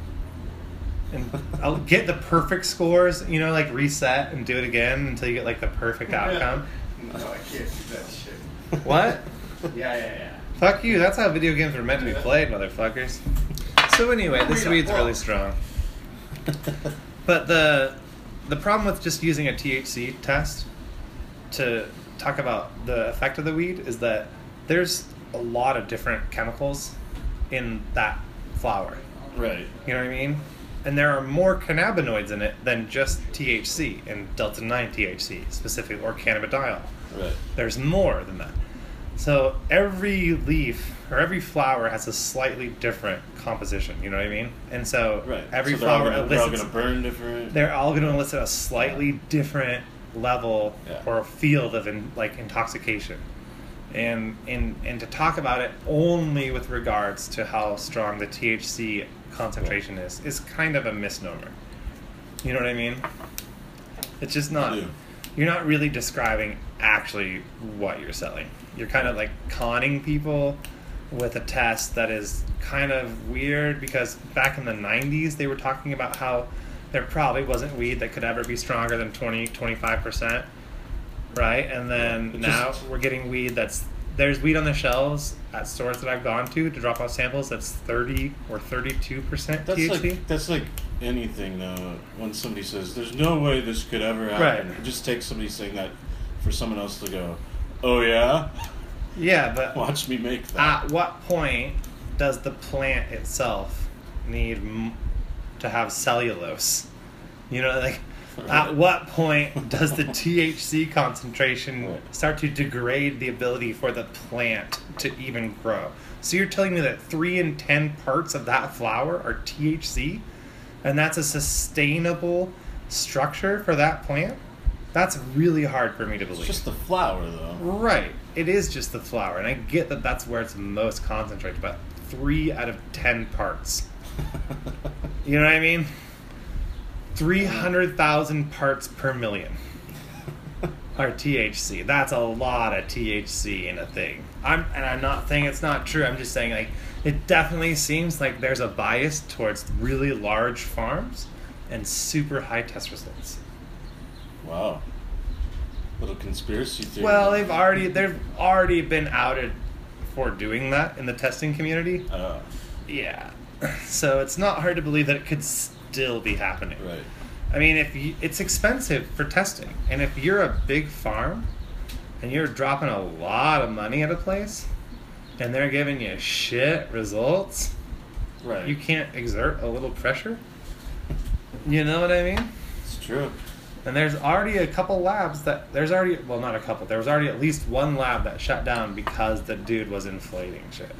And I'll get the perfect scores. You know, like reset and do it again until you get like the perfect outcome. No, I can't do that shit. What? Yeah, yeah, yeah. Fuck you, that's how video games were meant to be played, motherfuckers. So anyway, this weed's really strong. But the the problem with just using a T H C test to talk about the effect of the weed is that there's a lot of different chemicals in that flower. Right. You know what I mean? And there are more cannabinoids in it than just T H C and delta nine T H C, specifically, or cannabidiol. Right. There's more than that. So every leaf or every flower has a slightly different composition, you know what I mean? And so right. every so flower gonna, elicits... They're all going to burn different. They're all going to elicit a slightly yeah. different level yeah. or a field of in, like intoxication. And, and and to talk about it only with regards to how strong the T H C concentration cool. is, is kind of a misnomer. You know what I mean? It's just not... You're not really describing actually what you're selling. You're kind of like conning people with a test that is kind of weird, because back in the nineties they were talking about how there probably wasn't weed that could ever be stronger than twenty, twenty-five percent, right? And then yeah, now just, we're getting weed that's, there's weed on the shelves at stores that I've gone to to drop off samples that's thirty or thirty-two percent that's T H C. Like, that's like anything though, when somebody says there's no way this could ever happen, right. It just takes somebody saying that for someone else to go, oh yeah? Yeah, but... Watch me make that. At what point does the plant itself need m- to have cellulose? You know, like, At what point does the T H C concentration start to degrade the ability for the plant to even grow? So you're telling me that three in ten parts of that flower are T H C? And that's a sustainable structure for that plant? That's really hard for me to believe. It's just the flower, though. Right. It is just the flower. And I get that that's where it's most concentrated, but three out of ten parts. You know what I mean? three hundred thousand parts per million are T H C. That's a lot of T H C in a thing. I'm and I'm not saying it's not true. I'm just saying, like, it definitely seems like there's a bias towards really large farms and super high test results. Wow. Little conspiracy theory. Well, they've already they've already been outed for doing that in the testing community. Oh. Uh. Yeah. So it's not hard to believe that it could still be happening. Right. I mean, if you, it's expensive for testing, and if you're a big farm and you're dropping a lot of money at a place and they're giving you shit results, right? You can't exert a little pressure. You know what I mean? It's true. And there's already a couple labs that there's already well not a couple. There was already at least one lab that shut down because the dude was inflating shit.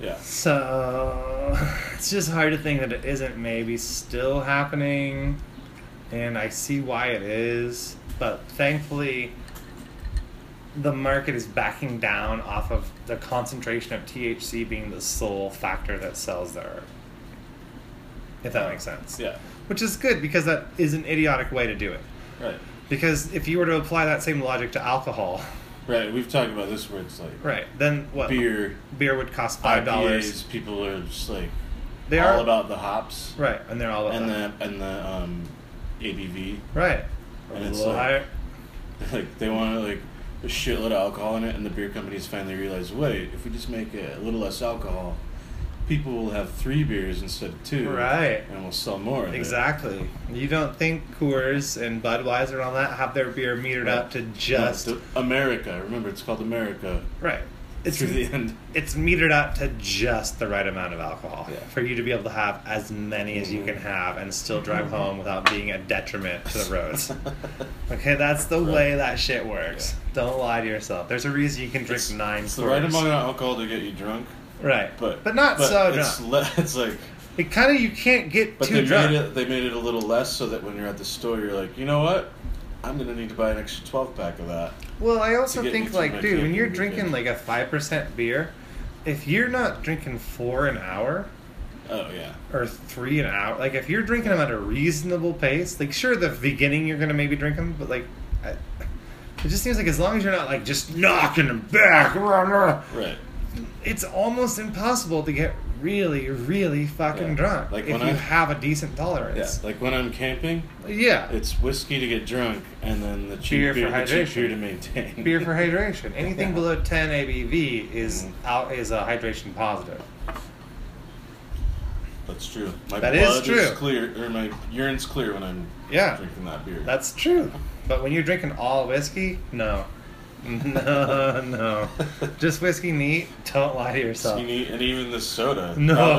Yeah. So it's just hard to think that it isn't maybe still happening, and I see why it is, but thankfully the market is backing down off of the concentration of T H C being the sole factor that sells there. If that makes sense. Yeah. Which is good, because that is an idiotic way to do it. Right. Because if you were to apply that same logic to alcohol... Right, we've talked about this where it's like... Right, then what? Beer. Beer would cost five dollars. I P As, people are just like... They all are, about the hops. Right, and they're all about and that. The, and the um, A B V. Right. And it's like, like... They want, like, a shitload of alcohol in it, and the beer companies finally realize, wait, if we just make a little less alcohol... People will have three beers instead of two. Right. And we'll sell more of it. Exactly. You don't think Coors and Budweiser and all that have their beer metered right. up to just... No, America. Remember, it's called America. Right. It's through the end. It's metered up to just the right amount of alcohol. Yeah. For you to be able to have as many as you can have and still drive mm-hmm. home without being a detriment to the roads. Okay, that's the right. way that shit works. Yeah. Don't lie to yourself. There's a reason you can drink it's, nine It's Coors. The right amount of alcohol to get you drunk. Right, but but not but so it's, drunk. Le- it's like it kind of you can't get but too they drunk. Made it, they made it a little less so that when you're at the store, you're like, you know what, I'm gonna need to buy an extra twelve pack of that. Well, I also think like, dude, when you're drinking like a five percent beer, if you're not drinking four an hour, oh yeah, or three an hour, like if you're drinking them at a reasonable pace, like sure, the beginning you're gonna maybe drink them, but like. I, it just seems like as long as you're not like just knocking them back, right. It's almost impossible to get really, really fucking yeah. drunk like if when you I'm, have a decent tolerance. Yeah, like when I'm camping. Yeah, it's whiskey to get drunk, and then the cheap beer, beer for hydration. Cheap beer to maintain. Beer for hydration. Anything yeah. below ten A B V is mm. out is a hydration positive. That's true. My that blood is, true. is clear, or my urine's clear when I'm yeah. drinking that beer. That's true. But when you're drinking all whiskey, no. No, no. Just whiskey neat. Don't lie to yourself. Whiskey neat and even the soda. No.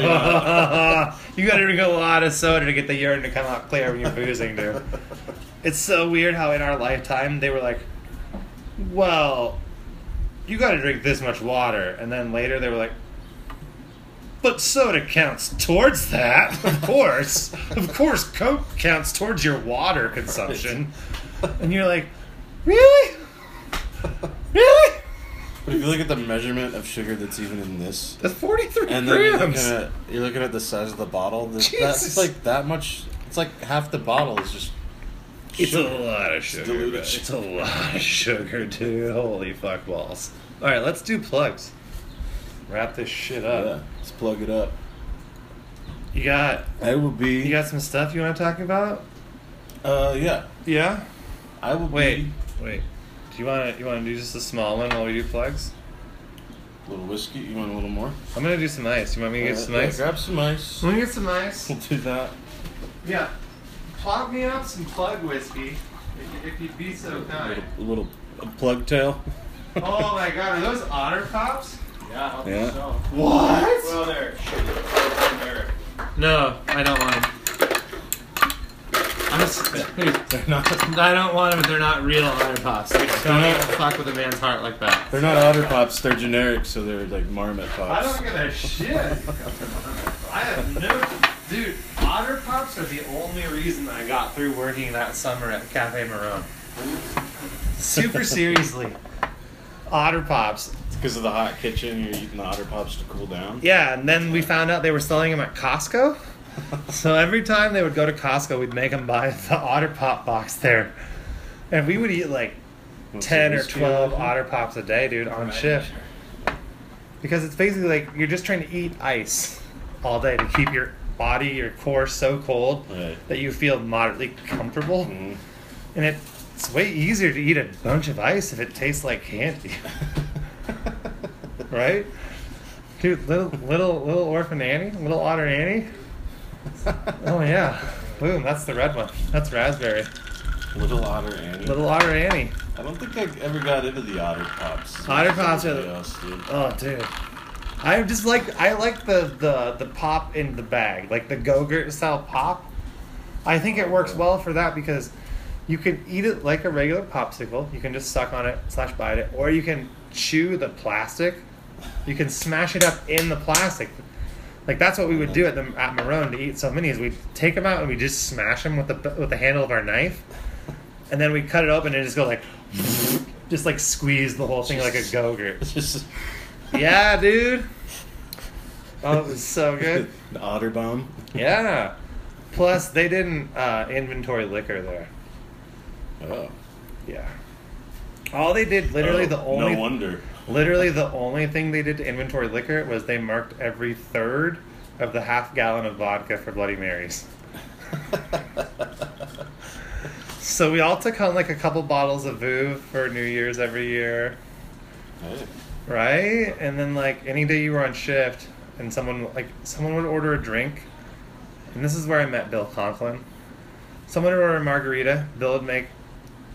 You gotta drink a lot of soda to get the urine to come out clear when you're boozing, dude. It's so weird how in our lifetime they were like, well, you gotta drink this much water. And then later they were like, but soda counts towards that, of course. Of course, Coke counts towards your water consumption. Right. And you're like, really? Really? But if you look at the measurement of sugar that's even in this, that's forty-three and then grams. You're looking, at, you're looking at the size of the bottle. That's like that much. It's like half the bottle is just. It's sugar. a lot of sugar. It's, diluted sugar. It's a lot of sugar, dude. Holy fuck balls! All right, let's do plugs. Wrap this shit up. Yeah, let's plug it up. You got. I will be. You got some stuff you want to talk about? Uh, yeah. Yeah. I will. Wait. Be, wait. Do you want to you want to do just a small one while we do plugs? A little whiskey? You want a little more? I'm going to do some ice. You want me to get right, some yeah, ice? Grab some ice. Let me get some ice. We'll do that. Yeah. Plug me up some plug whiskey, if, if you'd be so kind. A little, a little a plug tail. Oh my god, are those Otter Pops? Yeah, I'll yeah. think so. What? Well, they're sugar. No, I don't want them. just, they're not. I don't want them. They're not real otter pops. Like, don't even fuck with a man's heart like that. They're not otter pops. They're generic, so they're like marmot pops. I don't give a shit. I have no, dude. Otter pops are the only reason I got through working that summer at Cafe Marone. Super seriously, otter pops. Because of the hot kitchen, you're eating the otter pops to cool down? Yeah, and then we found out they were selling them at Costco. So every time they would go to Costco, we'd make them buy the otter pop box there. And we would eat like What's ten or twelve otter pops a day, dude, on right. shift. Because it's basically like you're just trying to eat ice all day to keep your body, your core so cold right. that you feel moderately comfortable. Mm-hmm. And it's way easier to eat a bunch of ice if it tastes like candy. Right? Dude, little little little orphan Annie, little otter Annie. Oh yeah. Boom, that's the red one. That's raspberry. Little otter Annie. Little otter Annie. I don't think I ever got into the otter pops. Otter pops are the else, dude. Oh dude. I just like I like the, the, the pop in the bag, like the Go-Gurt style pop. I think it works well for that because you can eat it like a regular popsicle. You can just suck on it, slash bite it, or you can chew the plastic. You can smash it up in the plastic. Like, that's what we would do at the at Marone to eat so many, is we'd take them out and we just smash them with the with the handle of our knife. And then we cut it open and just go like, just like squeeze the whole thing like a Go-Gurt. Yeah, dude. Oh, it was so good. An otter bomb. Yeah. Plus, they didn't uh, inventory liquor there. Oh. Yeah. All they did, literally oh, the only... No wonder. Literally the only thing they did to inventory liquor was they marked every third of the half gallon of vodka for Bloody Marys. So we all took home like a couple bottles of Vouv for New Year's every year. Hey. Right? And then like any day you were on shift and someone like someone would order a drink. And this is where I met Bill Conklin. Someone would order a margarita. Bill would make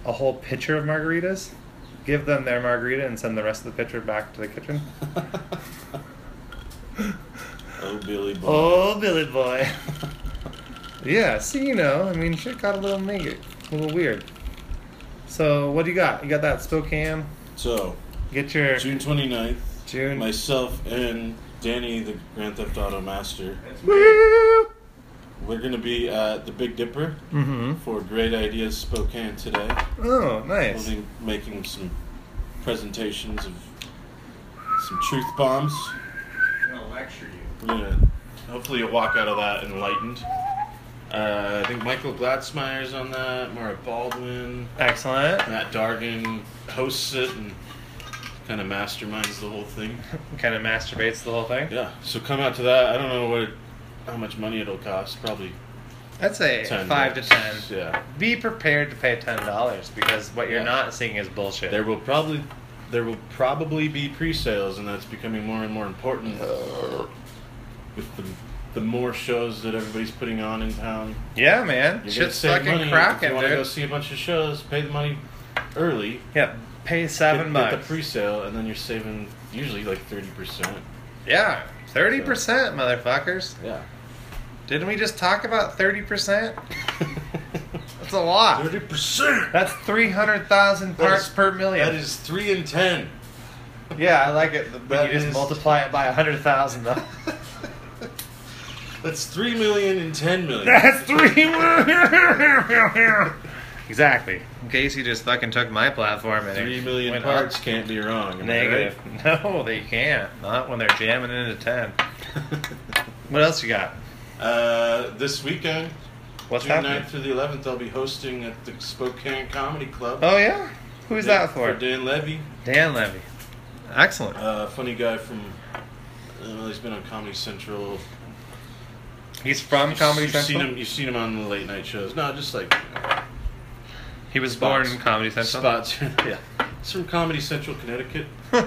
a whole pitcher of margaritas. Give them their margarita and send the rest of the pitcher back to the kitchen. Oh, Billy boy. Oh, Billy boy. Yeah, see, so, you know, I mean, shit got a little naked, a little weird. So, what do you got? You got that Spokane? So, get your... June twenty-ninth, June. myself and Danny, the Grand Theft Auto master. Woo! We're going to be at the Big Dipper mm-hmm. for Great Ideas Spokane today. Oh, nice. We'll be making some presentations of some truth bombs. I'm going to lecture you. We're going to hopefully you'll walk out of that enlightened. Uh, I think Michael Glatzmeyer's on that, Mara Baldwin. Excellent. Matt Dargan hosts it and kind of masterminds the whole thing. Kind of masturbates the whole thing? Yeah. So come out to that. I don't know what... It, how much money it'll cost, probably. I'd say five to ten. Yeah. Be prepared to pay ten dollars because what you're yeah. not seeing is bullshit. There will probably there will probably be pre-sales, and that's becoming more and more important with the, the more shows that everybody's putting on in town. Yeah, man. You're shit's fucking cracking, dude. If you want to go see a bunch of shows, pay the money early. Yeah, pay seven get, bucks. Get the pre-sale, and then you're saving usually like thirty percent. Yeah, thirty percent, so, motherfuckers. Yeah. Didn't we just talk about thirty percent? That's a lot. thirty percent! That's three hundred thousand parts per million. That is three in ten. Yeah, I like it. But you just is... multiply it by one hundred thousand, though. That's three million and ten million. That's three million! Exactly. Casey just fucking took my platform and three million parts up. Can't be wrong. Negative. Right? No, they can't. Not when they're jamming into ten. What else you got? Uh, this weekend, What's June happening? ninth through the eleventh, I'll be hosting at the Spokane Comedy Club. Oh, yeah? Who's Dan, that for? For Dan Levy. Dan Levy. Excellent. Uh, funny guy from, uh, he's been on Comedy Central. He's from you've, Comedy you've Central? Seen him, you've seen him on the late night shows. No, just like... You know, he was spots, born in Comedy Central? Spots. Yeah. He's from Comedy Central, Connecticut. Okay.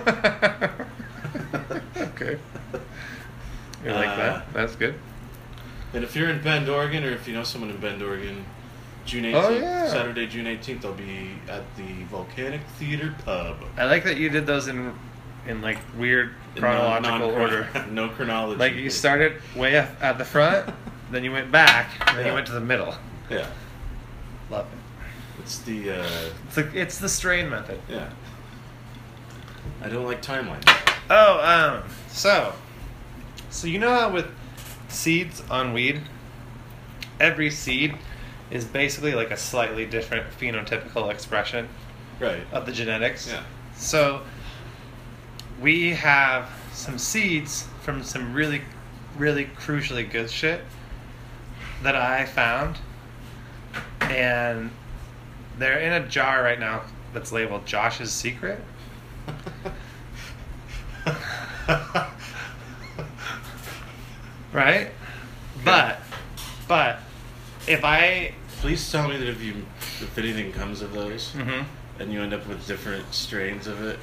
You like uh, that? That's good. And if you're in Bend, Oregon, or if you know someone in Bend, Oregon, June eighteenth, oh, yeah. Saturday, June eighteenth, I'll be at the Volcanic Theater Pub. I like that you did those in, in like, weird chronological non- order. No chronology. Like, you started way up at the front, then you went back, and then yeah. you went to the middle. Yeah. It's the uh, it's, like, it's the strain method. Yeah. I don't like timelines. Oh, um, so, so you know how with seeds on weed, every seed is basically like a slightly different phenotypical expression, right, of the genetics. Yeah. So we have some seeds from some really, really crucially good shit that I found, and they're in a jar right now that's labeled Josh's Secret. Right? Okay. But, but, if I... Please tell me that if you, if anything comes of those, mm-hmm. and you end up with different strains of it,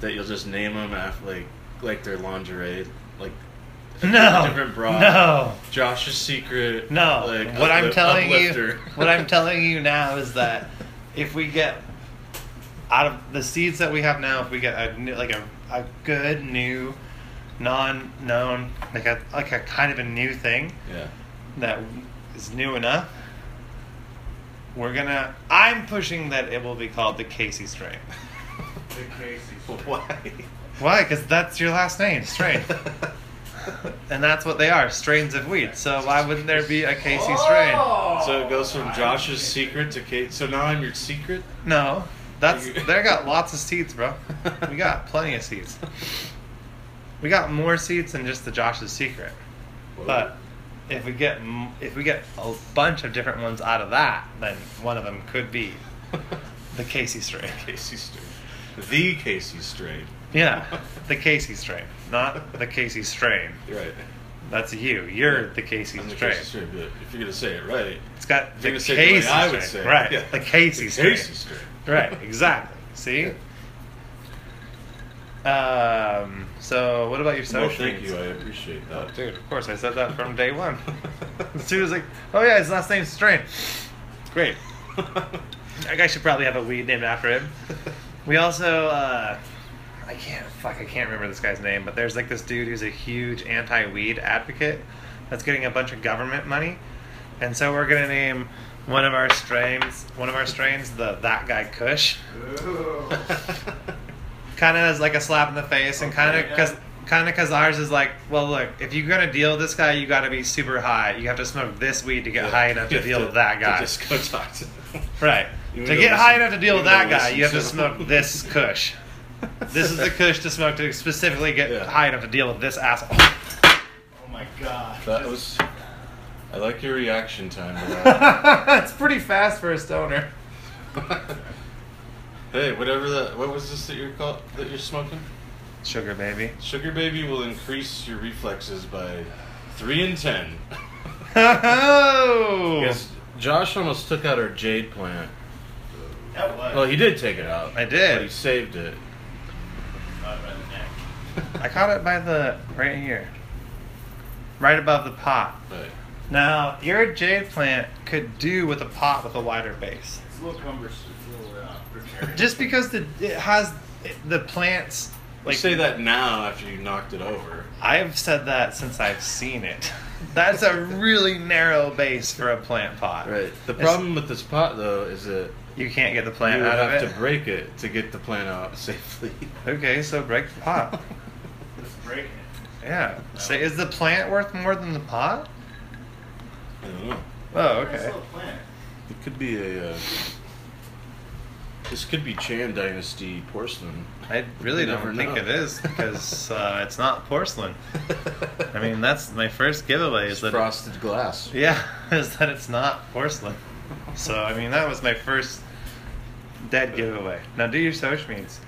that you'll just name them after, like, like their lingerie, like... No, different broad. No. Josh's Secret. No. Like, what upli- I'm telling uplifter. you, what I'm telling you now is that if we get out of the seeds that we have now, if we get a new, like a a good new, non-known, like a like a kind of a new thing, yeah, that is new enough, we're gonna. I'm pushing that it will be called the Casey Strain. The Casey Strain. Why? Why? Because that's your last name, Strain. And that's what they are, strains of weed. So why wouldn't there be a Casey oh, strain? So it goes from Josh's Secret to Casey. So now I'm your secret? No. That's they got lots of seeds, bro. We got plenty of seeds. We got more seeds than just the Josh's Secret. Whoa. But if we get if we get a bunch of different ones out of that, then one of them could be the Casey strain. Casey strain. The Casey strain. Yeah, the Casey strain, not the Casey strain. You're right. That's you. You're yeah. the Casey I'm strain. The Casey strain, but if you're gonna say it right, it's got if the Casey strain. It, I would say it. Right. Yeah. The Casey the strain. Casey strain. Right. Exactly. See. Yeah. Um. So, what about your social? No, thank you. I appreciate that, oh, dude. Of course, I said that from day one. She was like, "Oh yeah, his last name's Strain." Great. That guy should probably have a weed named after him. We also. Uh, I can't, fuck, I can't remember this guy's name, but there's like this dude who's a huge anti-weed advocate that's getting a bunch of government money, and so we're gonna name one of our strains, one of our strains, the that guy Kush. Kind of as like a slap in the face, okay, and kind of because, kind of because ours is like, well, look, if you're gonna deal with this guy, you got to be super high. You have to smoke this weed to get yeah, high enough to deal to, with that guy. To just go talk to them. Right. To get listen, high enough to deal with that guy, you have to smoke this Kush. This is the Kush to smoke to specifically get yeah. high enough to deal with this asshole. Oh my god. That was... I like your reaction time. That's pretty fast for a stoner. Hey, whatever that... What was this that you're, called, that you're smoking? Sugar Baby. Sugar Baby will increase your reflexes by three in ten. Oh! Because Josh almost took out our jade plant. That was. Well, he did take it out. I did. But he saved it. I caught it by the right here, right above the pot. Right. Now your jade plant could do with a pot with a wider base. It's a little cumbersome. It's a little uh, precarious. Just because the it has it, the plants. Like, you say that now after you knocked it over. I've said that since I've seen it. That's a really narrow base for a plant pot. Right. The problem it's, with this pot though is that you can't get the plant out of it. You have to break it to get the plant out safely. Okay, so break the pot. Break it. Yeah. No. Say, is the plant worth more than the pot? I don't know. Oh, okay. It could be a. Uh, this could be Chan Dynasty porcelain. I really you don't think know. It is because uh, it's not porcelain. I mean, that's my first giveaway. Is it's that frosted it, glass? Yeah, is that it's not porcelain. So I mean, that was my first dead giveaway. Now do your social means.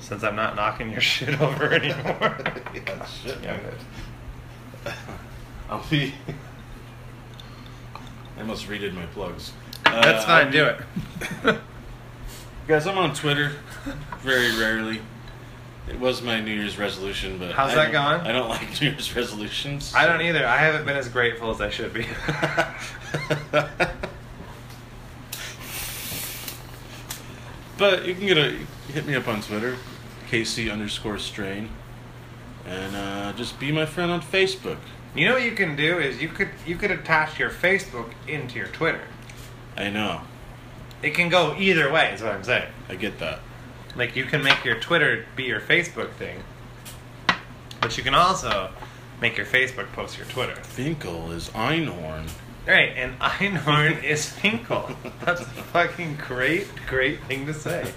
Since I'm not knocking your shit over anymore. Yeah, shit. Yeah, good. I'll be. I almost redid my plugs. Uh, That's fine. I'll do be... it. Guys, I'm on Twitter very rarely. It was my New Year's resolution, but how's that gone? I don't like New Year's resolutions. So. I don't either. I haven't been as grateful as I should be. But you can get a hit me up on Twitter. Casey underscore strain, and uh, just be my friend on Facebook. You know what you can do is you could you could attach your Facebook into your Twitter. I know. It can go either way, is what I'm saying. I get that. Like, you can make your Twitter be your Facebook thing, but you can also make your Facebook post your Twitter. Finkel is Einhorn. Right, and Einhorn is Finkel. That's a fucking great, great thing to say.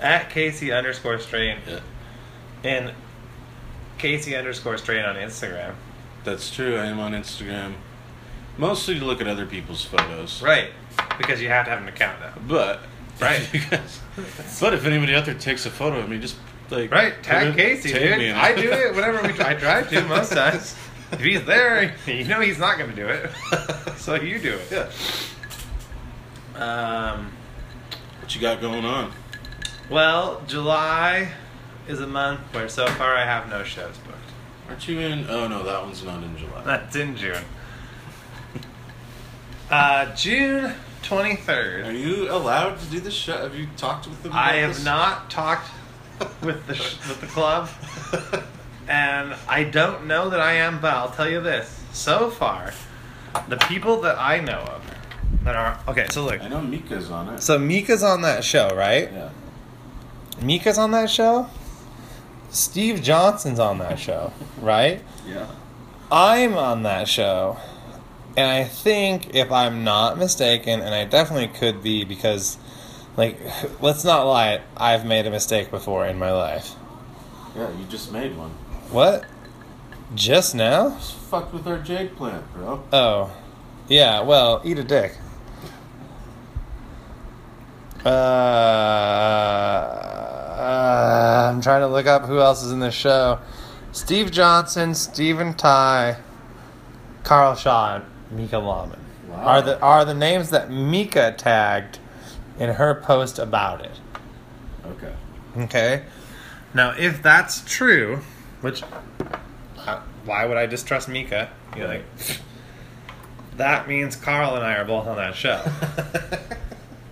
At Casey underscore Strain. Yeah. And Casey underscore Strain on Instagram. That's true, I am on Instagram. Mostly to look at other people's photos. Right, because you have to have an account now. But... Right. Because, but if anybody out there takes a photo of me, just like right tag Casey, dude. Me I do it whenever we try, I try to most times. If he's there, you know he's not going to do it, so you do it. Yeah. Um, what you got going on? Well, July is a month where so far I have no shows booked. Aren't you in? Oh no, that one's not in July. That's in June. uh, June. twenty-third. Are you allowed to do this show? Have you talked with them? I have this? not talked with the sh- with the club, and I don't know that I am, but I'll tell you this. So far, the people that I know of that are... Okay, so look. I know Mika's on it. So Mika's on that show, right? Yeah. Mika's on that show? Steve Johnson's on that show, right? Yeah. I'm on that show. And I think, if I'm not mistaken, and I definitely could be because, like, let's not lie, I've made a mistake before in my life. Yeah, you just made one. What? Just now? Just fucked with our jade plant, bro. Oh. Yeah, well, eat a dick. Uh, uh I'm trying to look up who else is in this show. Steve Johnson, Stephen Ty, Carl Shaw, Mika Lawman. Wow. Are the are the names that Mika tagged in her post about it. Okay. Okay. Now, if that's true, which uh, why would I distrust Mika? You know, like that means Carl and I are both on that show.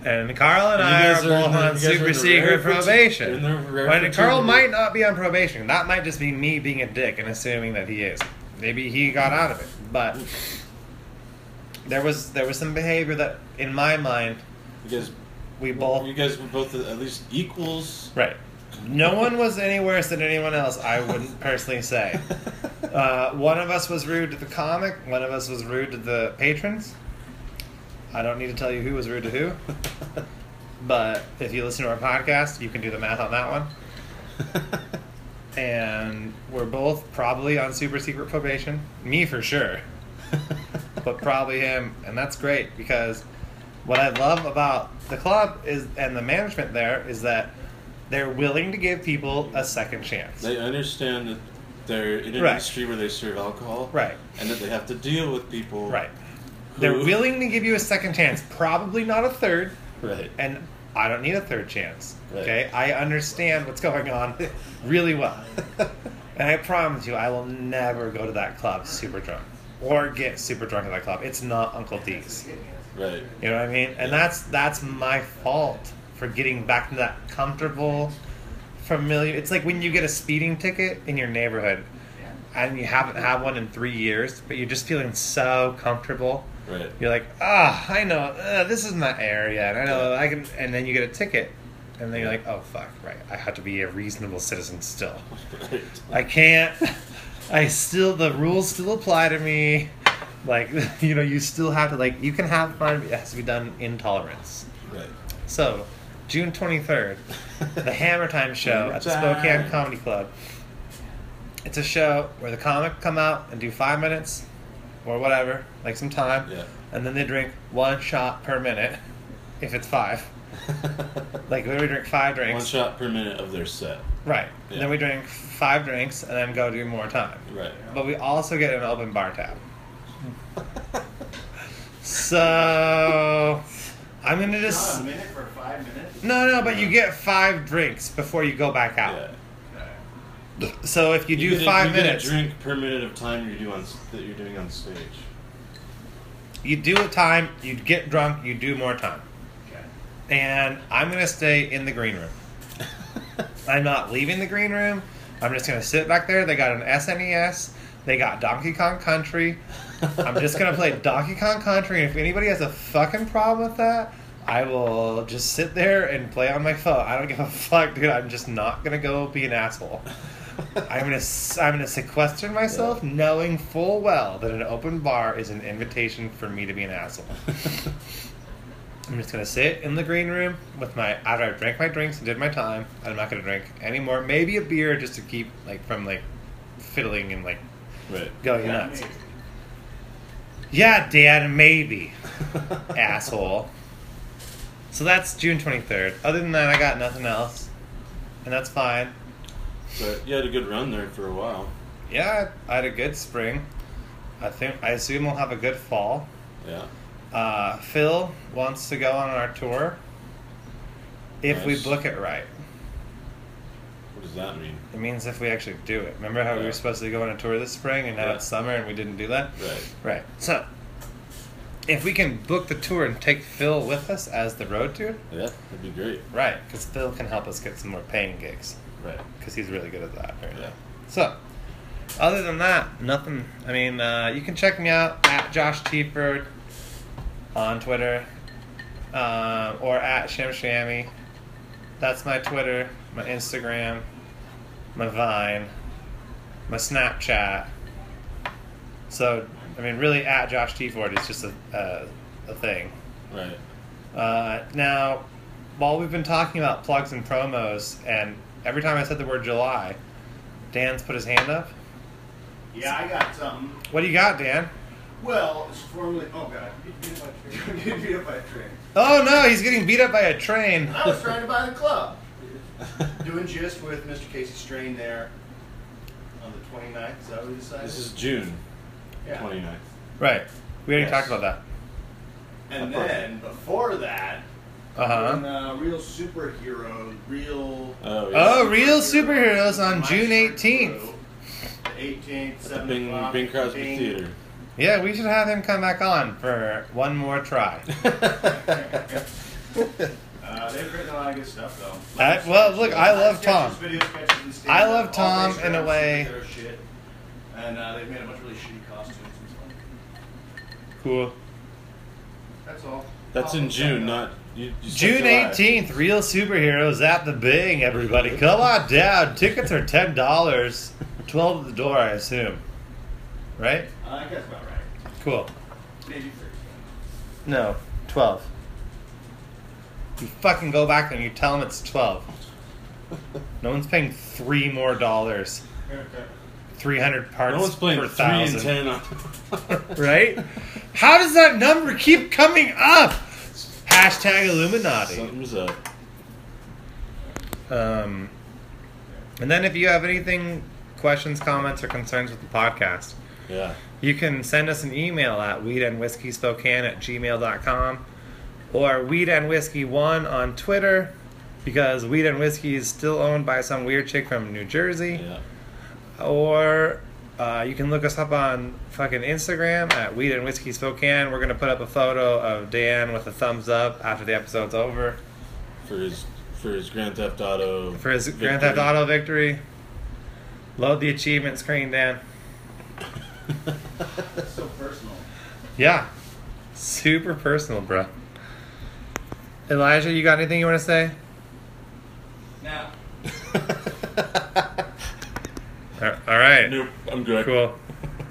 And Carl and, and I are both are, on Super Secret probation. But Carl might not be on probation. That might just be me being a dick and assuming that he is. Maybe he got out of it, but. There was there was some behavior that, in my mind, you guys, we both... You guys were both at least equals. Right. No one was any worse than anyone else, I wouldn't personally say. Uh, one of us was rude to the comic. One of us was rude to the patrons. I don't need to tell you who was rude to who. But if you listen to our podcast, you can do the math on that one. And we're both probably on super secret probation. Me for sure. But probably him, and that's great because what I love about the club is and the management there is that they're willing to give people a second chance. They understand that they're in an right. industry where they serve alcohol, right, and that they have to deal with people. Right. Who... They're willing to give you a second chance, probably not a third. Right. And I don't need a third chance. Right. Okay, I understand what's going on really well, and I promise you, I will never go to that club super drunk. Or get super drunk at that club. It's not Uncle D's. Right. You know what I mean? And that's that's my fault for getting back to that comfortable, familiar... It's like when you get a speeding ticket in your neighborhood and you haven't had one in three years, but you're just feeling so comfortable. Right. You're like, ah, oh, I know, uh, this is my area, and I know I can... And then you get a ticket, and then you're like, oh, fuck, right. I have to be a reasonable citizen still. Right. I can't... I still, the rules still apply to me. Like, you know, you still have to, like, you can have fun, but it has to be done in tolerance. Right. So, June twenty-third, the Hammer Time show at the Spokane Comedy Club. It's a show where the comic come out and do five minutes or whatever, like some time. Yeah. And then they drink one shot per minute, if it's five. Like, we drink five drinks. One shot per minute of their set. Right. Yeah. And then we drink five drinks and then go do more time. Right. But we also get an open bar tab. So, I'm going to just... Not a minute for five minutes? No, no, but you get five drinks before you go back out. Yeah. So if you do you get five a, you minutes... You get a drink per minute of time you do on, that you're doing on stage. You do a time, you get drunk, you do more time. Okay. And I'm going to stay in the green room. I'm not leaving the green room. I'm just going to sit back there. They got an S N E S. They got Donkey Kong Country. I'm just going to play Donkey Kong Country. And if anybody has a fucking problem with that, I will just sit there and play on my phone. I don't give a fuck, dude. I'm just not gonna go be an asshole. I'm gonna I'm gonna sequester myself, yeah. knowing full well that an open bar is an invitation for me to be an asshole. I'm just gonna sit in the green room with my after I drank my drinks and did my time. I'm not gonna drink anymore. Maybe a beer just to keep like from like fiddling and like right. going yeah, nuts. Maybe. Yeah, Dad, maybe, asshole. So that's June twenty-third. Other than that, I got nothing else, and that's fine. But you had a good run there for a while. Yeah, I had a good spring. I think I assume we'll have a good fall. Yeah. Uh, Phil wants to go on our tour if nice. we book it right. What does that mean? It means if we actually do it. Remember how yeah. we were supposed to go on a tour this spring, and now yeah. it's summer and we didn't do that? Right. Right. So. If we can book the tour and take Phil with us as the road dude, yeah, that'd be great. Right, because Phil can help us get some more paying gigs. Right, because he's really good at that. Right yeah. now. So, other than that, nothing. I mean, uh, you can check me out at Josh Teford on Twitter, um, or at Shamshami. That's my Twitter, my Instagram, my Vine, my Snapchat. So. I mean, really, at Josh Teford is just a uh, a thing. Right. Uh, now, while we've been talking about plugs and promos, and every time I said the word July, Dan's put his hand up. Yeah, I got something. What do you got, Dan? Well, it's formerly... Oh, God. I'm getting beat up by a train. Oh, no, he's getting beat up by a train. I was trying to buy the club. Doing Gist with Mister Casey Strain there on the twenty-ninth. Is that what we decided? This is June. Yeah. twenty-ninth. Right. We already yes. talked about that. And That's then, perfect. before that, uh-huh. on, uh, Real Superhero, Real... Oh, yeah. oh superheroes Real Superheroes on June eighteenth. Show, the eighteenth, seven Bing, o'clock. Bing Crosby Bing. Theater. Yeah, we should have him come back on for one more try. Uh, they've written a lot of good stuff, though. I, well, look, I love Tom. Videos, sketches, and I love Tom in a way... And uh, they've made a bunch of really shitty costumes and stuff. Cool. That's all. That's in June, not... You, you June eighteenth, Real Superheroes at the Bing, everybody. Come on down. Tickets are ten dollars. twelve at the door, I assume. Right? Uh, I guess about right. Cool. Maybe thirty. No, twelve. You fucking go back and you tell them it's twelve. No one's paying three more dollars. Okay. three hundred parts no one's playing per thousand. three and ten Right? How does that number keep coming up? Hashtag Illuminati. Something's up. Um, and then if you have anything, questions, comments, or concerns with the podcast, yeah, you can send us an email at weedandwhiskeyspokane at gmail dot com or weedandwhiskey one on Twitter, because Weed and Whiskey is still owned by some weird chick from New Jersey. Yeah. Or uh, you can look us up on fucking Instagram at Weed and Whiskey Spokane. We're going to put up a photo of Dan with a thumbs up after the episode's over. For his for his Grand Theft Auto For his victory. Grand Theft Auto victory. Load the achievement screen, Dan. That's so personal. Yeah. Super personal, bro. Elijah, you got anything you want to say? No. All right. Nope, I'm good. Cool.